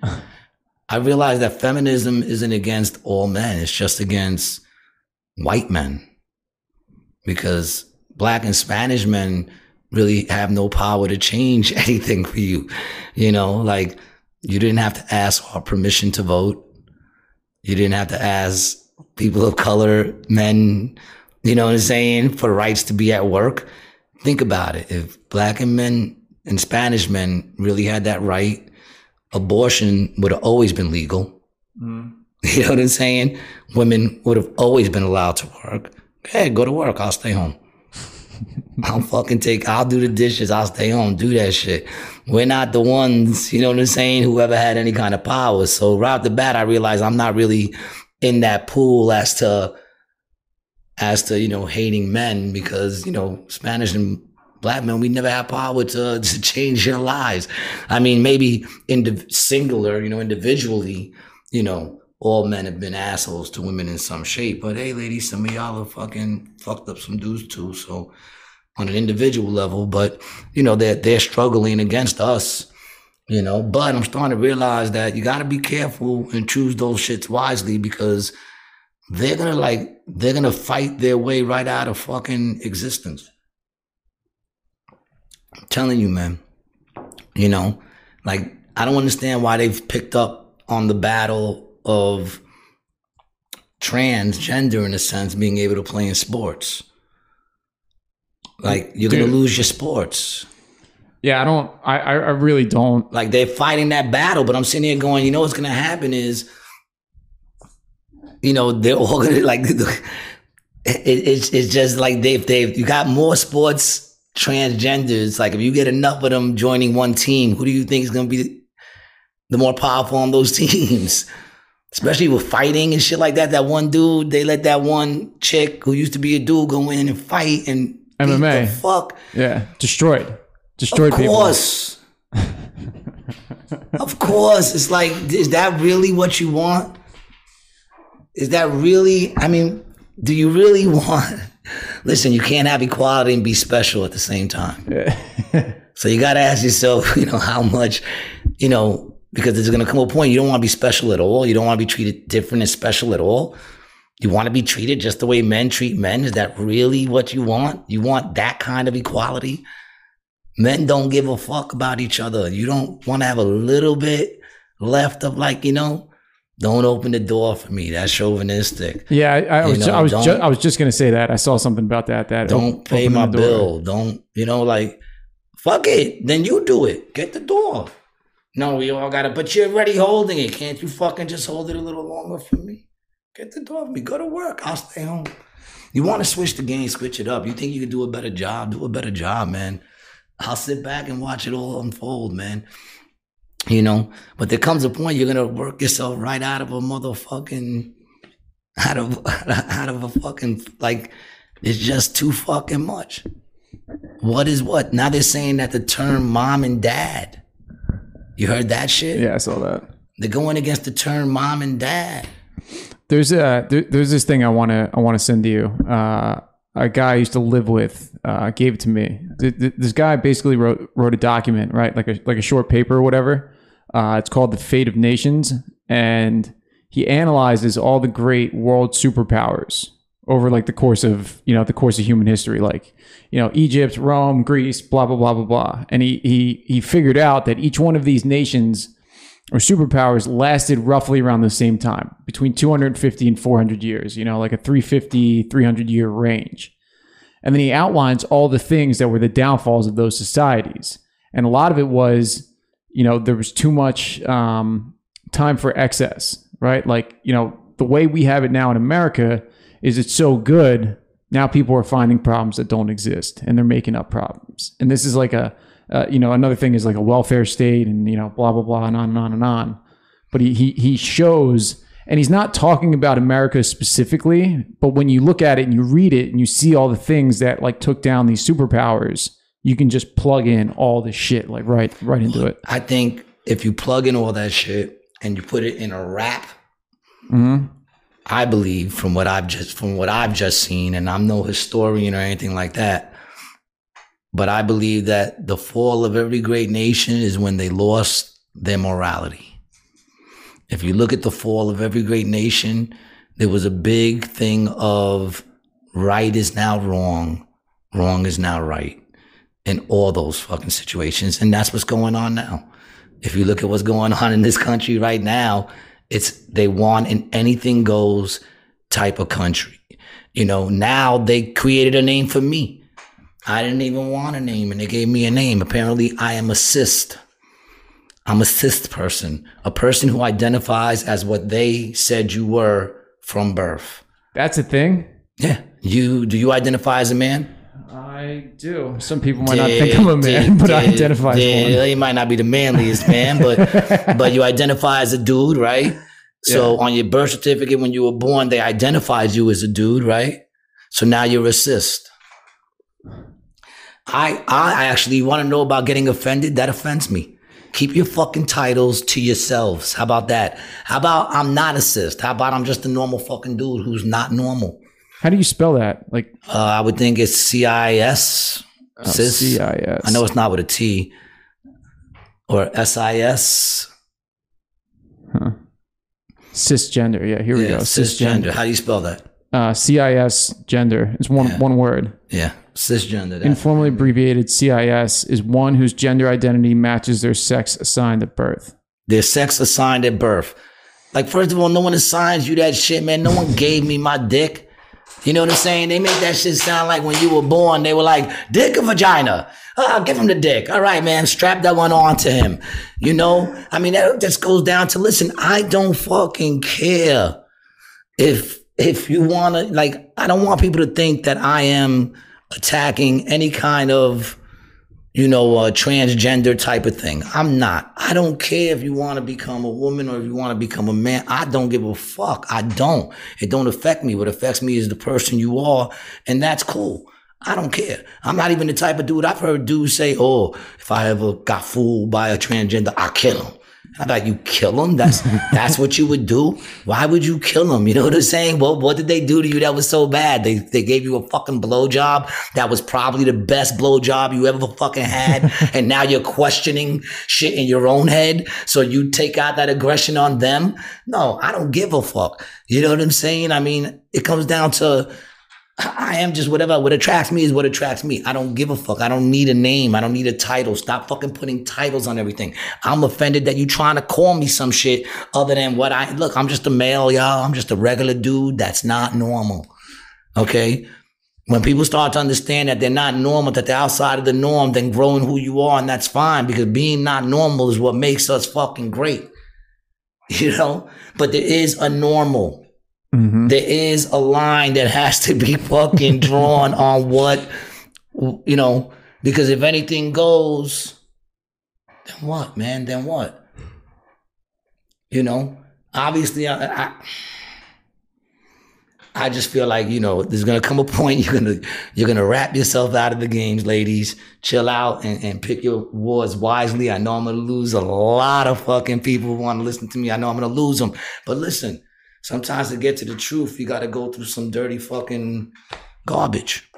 I realized that feminism isn't against all men, it's just against white men. Because Black and Spanish men really have no power to change anything for you. You know, like you didn't have to ask for permission to vote. You didn't have to ask people of color, men, you know what I'm saying, for rights to be at work. Think about it. If Black and men and Spanish men really had that right, abortion would have always been legal. Mm. You know what I'm saying? Women would have always been allowed to work. Hey, go to work. I'll stay home. I'll do the dishes, I'll stay home, do that shit. We're not the ones, you know what I'm saying, whoever had any kind of power. So right off the bat, I realized I'm not really in that pool as to, you know, hating men because, you know, Spanish and Black men, we never had power to change their lives. I mean, maybe in the singular, you know, individually, you know, all men have been assholes to women in some shape. But hey, ladies, some of y'all have fucking fucked up some dudes too. So on an individual level, but you know, they're struggling against us, you know, but I'm starting to realize that you got to be careful and choose those shits wisely because they're gonna fight their way right out of fucking existence. I'm telling you, man. You know, like, I don't understand why they've picked up on the battle of transgender, in a sense, being able to play in sports. Like, you're going to lose your sports. Yeah, I really don't. Like, they're fighting that battle, but I'm sitting here going, you know what's going to happen is, you know, they're all going to, like, it's just like they've you got more sports transgenders. Like, if you get enough of them joining one team, who do you think is going to be the more powerful on those teams? Especially with fighting and shit like that. That one dude, they let that one chick who used to be a dude go in and fight and MMA. The fuck. Yeah. Destroyed people. Of course. Of course. It's like, is that really what you want? Is that really, I mean, do you really want? Listen, you can't have equality and be special at the same time. Yeah. So you got to ask yourself, you know, how much, you know, because there's going to come a point you don't want to be special at all. You don't want to be treated different and special at all. You want to be treated just the way men treat men. Is that really what you want? You want that kind of equality? Men don't give a fuck about each other. You don't want to have a little bit left of, like, you know, don't open the door for me. That's chauvinistic. Yeah, I was just going to say that. I saw something about that. That don't pay my bill. Don't, you know, like, fuck it. Then you do it. Get the door. No, we all got it. But you're already holding it. Can't you fucking just hold it a little longer for me? Get the door for me. Go to work. I'll stay home. You want to switch the game, switch it up. You think you can do a better job? Do a better job, man. I'll sit back and watch it all unfold, man. You know? But there comes a point you're going to work yourself right out of a motherfucking... Out of a fucking... Like, it's just too fucking much. What is what? Now they're saying that the term mom and dad... You heard that shit? Yeah, I saw that. They're going against the term mom and dad. There's this thing I want to send to you. A guy I used to live with gave it to me. This guy basically wrote a document, right? Like a short paper or whatever. It's called The Fate of Nations, and he analyzes all the great world superpowers over, like, the course of human history, like, you know, Egypt, Rome, Greece, blah, blah, blah, blah, blah. And he figured out that each one of these nations or superpowers lasted roughly around the same time, between 250 and 400 years, you know, like a 350, 300 year range. And then he outlines all the things that were the downfalls of those societies. And a lot of it was, you know, there was too much time for excess, right? Like, you know, the way we have it now in America is it's so good, now people are finding problems that don't exist, and they're making up problems. And this is like a, you know, another thing is like a welfare state and, you know, blah, blah, blah, and on and on and on. But he shows, and he's not talking about America specifically, but when you look at it and you read it and you see all the things that, like, took down these superpowers, you can just plug in all this shit, like, right into it. I think if you plug in all that shit and you put it in a rap, mm-hmm. I believe from what I've just seen, and I'm no historian or anything like that, but I believe that the fall of every great nation is when they lost their morality. If you look at the fall of every great nation, there was a big thing of right is now wrong, wrong is now right, in all those fucking situations. And that's what's going on now. If you look at what's going on in this country right now, it's they want an anything goes type of country. You know, now they created a name for me. I didn't even want a name, and they gave me a name. Apparently, I am a cyst. I'm a cyst person, a person who identifies as what they said you were from birth. That's a thing? Yeah. Do you identify as a man? I do. Some people might not think I'm a man, but I identify as one. You might not be the manliest man, but you identify as a dude, right? So yeah. On your birth certificate, when you were born, they identified you as a dude, right? So now you're a cyst. I actually want to know about getting offended. That offends me. Keep your fucking titles to yourselves. How about that? How about I'm not a cyst? How about I'm just a normal fucking dude who's not normal? How do you spell that? Like, I would think it's C-I-S. Cis. C-I-S. I know it's not with a T. Or S-I-S. Huh. Cisgender. Yeah, here we go. Cisgender. How do you spell that? CIS gender. It's one word. Yeah. Cisgender. Informally abbreviated CIS is one whose gender identity matches their sex assigned at birth. Their sex assigned at birth. Like, first of all, no one assigns you that shit, man. No one gave me my dick. You know what I'm saying? They make that shit sound like when you were born, they were like, dick or vagina? Oh, give him the dick. All right, man. Strap that one on to him. You know? I mean, that just goes down to, listen, I don't fucking care if you want to, like, I don't want people to think that I am attacking any kind of, you know, transgender type of thing. I'm not. I don't care if you want to become a woman or if you want to become a man. I don't give a fuck. I don't. It don't affect me. What affects me is the person you are, and that's cool. I don't care. I'm not even the type of dude. I've heard dudes say, oh, if I ever got fooled by a transgender, I kill him. I'm like, you kill him? That's what you would do? Why would you kill him? You know what I'm saying? Well, what did they do to you that was so bad? They gave you a fucking blowjob that was probably the best blowjob you ever fucking had. And now you're questioning shit in your own head. So you take out that aggression on them. No, I don't give a fuck. You know what I'm saying? I mean, it comes down to, I am just whatever. What attracts me is what attracts me. I don't give a fuck. I don't need a name. I don't need a title. Stop fucking putting titles on everything. I'm offended that you trying to call me some shit other than what I... Look, I'm just a male, y'all. I'm just a regular dude. That's not normal. Okay? When people start to understand that they're not normal, that they're outside of the norm, then growing who you are, and that's fine, because being not normal is what makes us fucking great. You know? But there is a normal... Mm-hmm. There is a line that has to be fucking drawn on what, you know, because if anything goes, then what, man? Then what? You know, obviously, I just feel like, you know, there's going to come a point you're going to wrap yourself out of the games, ladies. Chill out and pick your wars wisely. I know I'm going to lose a lot of fucking people who want to listen to me. I know I'm going to lose them. But listen. Sometimes to get to the truth, you got to go through some dirty fucking garbage,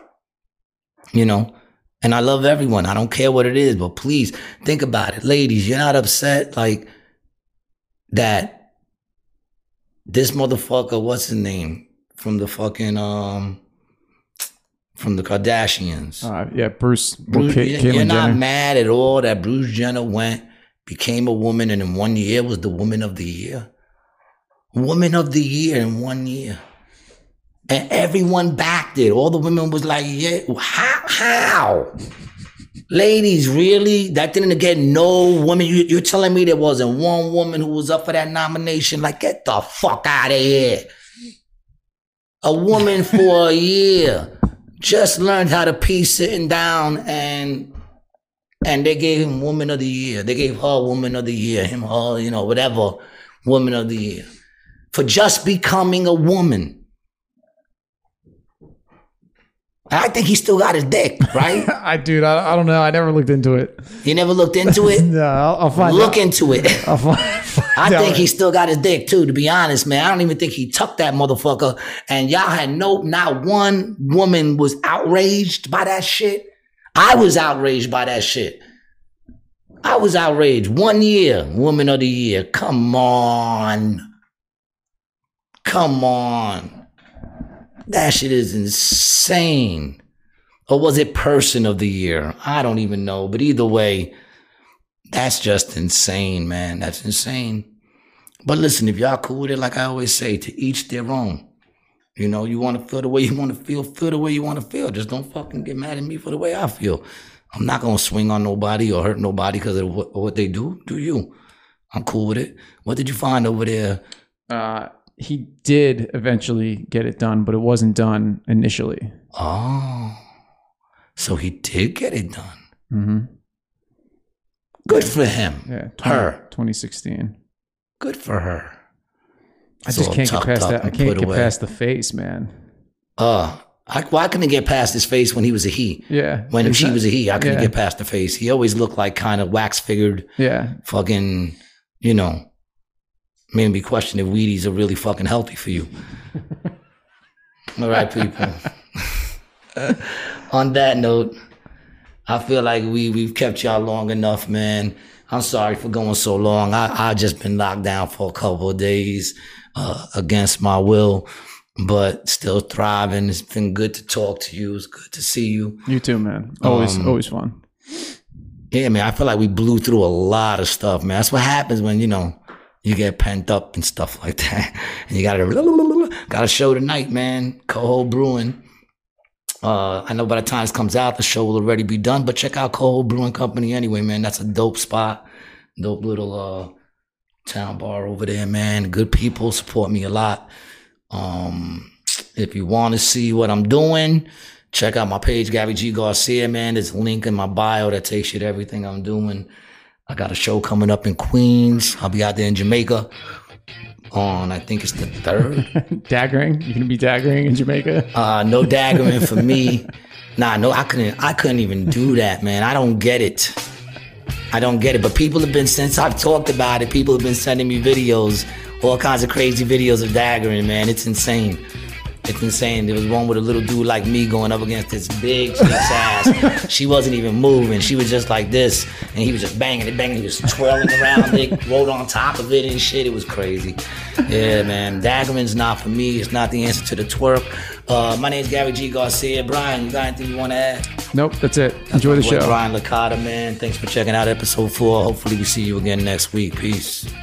you know? And I love everyone. I don't care what it is, but please think about it. Ladies, you're not upset, like, that this motherfucker, what's his name? From the fucking, from the Kardashians. Yeah, Bruce you're not Jenner. Mad at all that Bruce Jenner went, became a woman, and in 1 year was the woman of the year. Woman of the year in 1 year. And everyone backed it. All the women was like, yeah, how? Ladies, really? That didn't get no woman. You're telling me there wasn't one woman who was up for that nomination? Like, get the fuck out of here. A woman for a year just learned how to pee sitting down, and they gave him woman of the year. They gave her woman of the year, him, her, you know, whatever, woman of the year. For just becoming a woman. I think he still got his dick, right? I don't know. I never looked into it. You never looked into it? No, I'll find Look out. Into it. I'll find I think he still got his dick too, to be honest, man. I don't even think he tucked that motherfucker. And y'all had not one woman was outraged by that shit. I was outraged by that shit. I was outraged. 1 year, woman of the year. Come on. That shit is insane. Or was it person of the year? I don't even know. But either way, that's just insane, man. That's insane. But listen, if y'all cool with it, like I always say, to each their own. You know, you want to feel the way you want to feel the way you want to feel. Just don't fucking get mad at me for the way I feel. I'm not going to swing on nobody or hurt nobody because of what they do. Do you? I'm cool with it. What did you find over there? He did eventually get it done, but it wasn't done initially. Oh, so he did get it done. Mm-hmm. Good for him. Yeah, 2016. Good for her. I just can't get past that. I can't get past the face, man. I couldn't get past his face when he was a he. Yeah. When she was a he, I couldn't get past the face. He always looked like kind of wax figured. Yeah. Fucking, you know. Made me question if Wheaties are really fucking healthy for you. All right, people. On that note, I feel like we've kept y'all long enough, man. I'm sorry for going so long. I just been locked down for a couple of days against my will, but still thriving. It's been good to talk to you. It's good to see you. You too, man. Always fun. Yeah, man. I feel like we blew through a lot of stuff, man. That's what happens when, you know, you get pent up and stuff like that. And you got a show tonight, man. Coho Brewing. I know by the time this comes out, the show will already be done, but check out Coho Brewing Company anyway, man. That's a dope spot. Dope little town bar over there, man. Good people support me a lot. If you want to see what I'm doing, check out my page, Gary G Garcia, man. There's a link in my bio that takes you to everything I'm doing. I got a show coming up in Queens. I'll be out there in Jamaica on, I think it's the 3rd. Daggering? You're gonna be daggering in Jamaica? No daggering for me. No, I couldn't even do that, man. I don't get it. But people have been, since I've talked about it, people have been sending me videos, all kinds of crazy videos of daggering, man. It's insane. It's insane. There was one with a little dude like me going up against this big chick's ass. She wasn't even moving. She was just like this. And he was just banging it. He was twirling around it, rolled on top of it and shit. It was crazy. Yeah, man. Daggering's not for me. It's not the answer to the twerp. My name's Gary G Garcia. Brian, you got anything you want to add? Nope, that's it. Enjoy the show. Brian Licata, man. Thanks for checking out episode 4. Hopefully we see you again next week. Peace.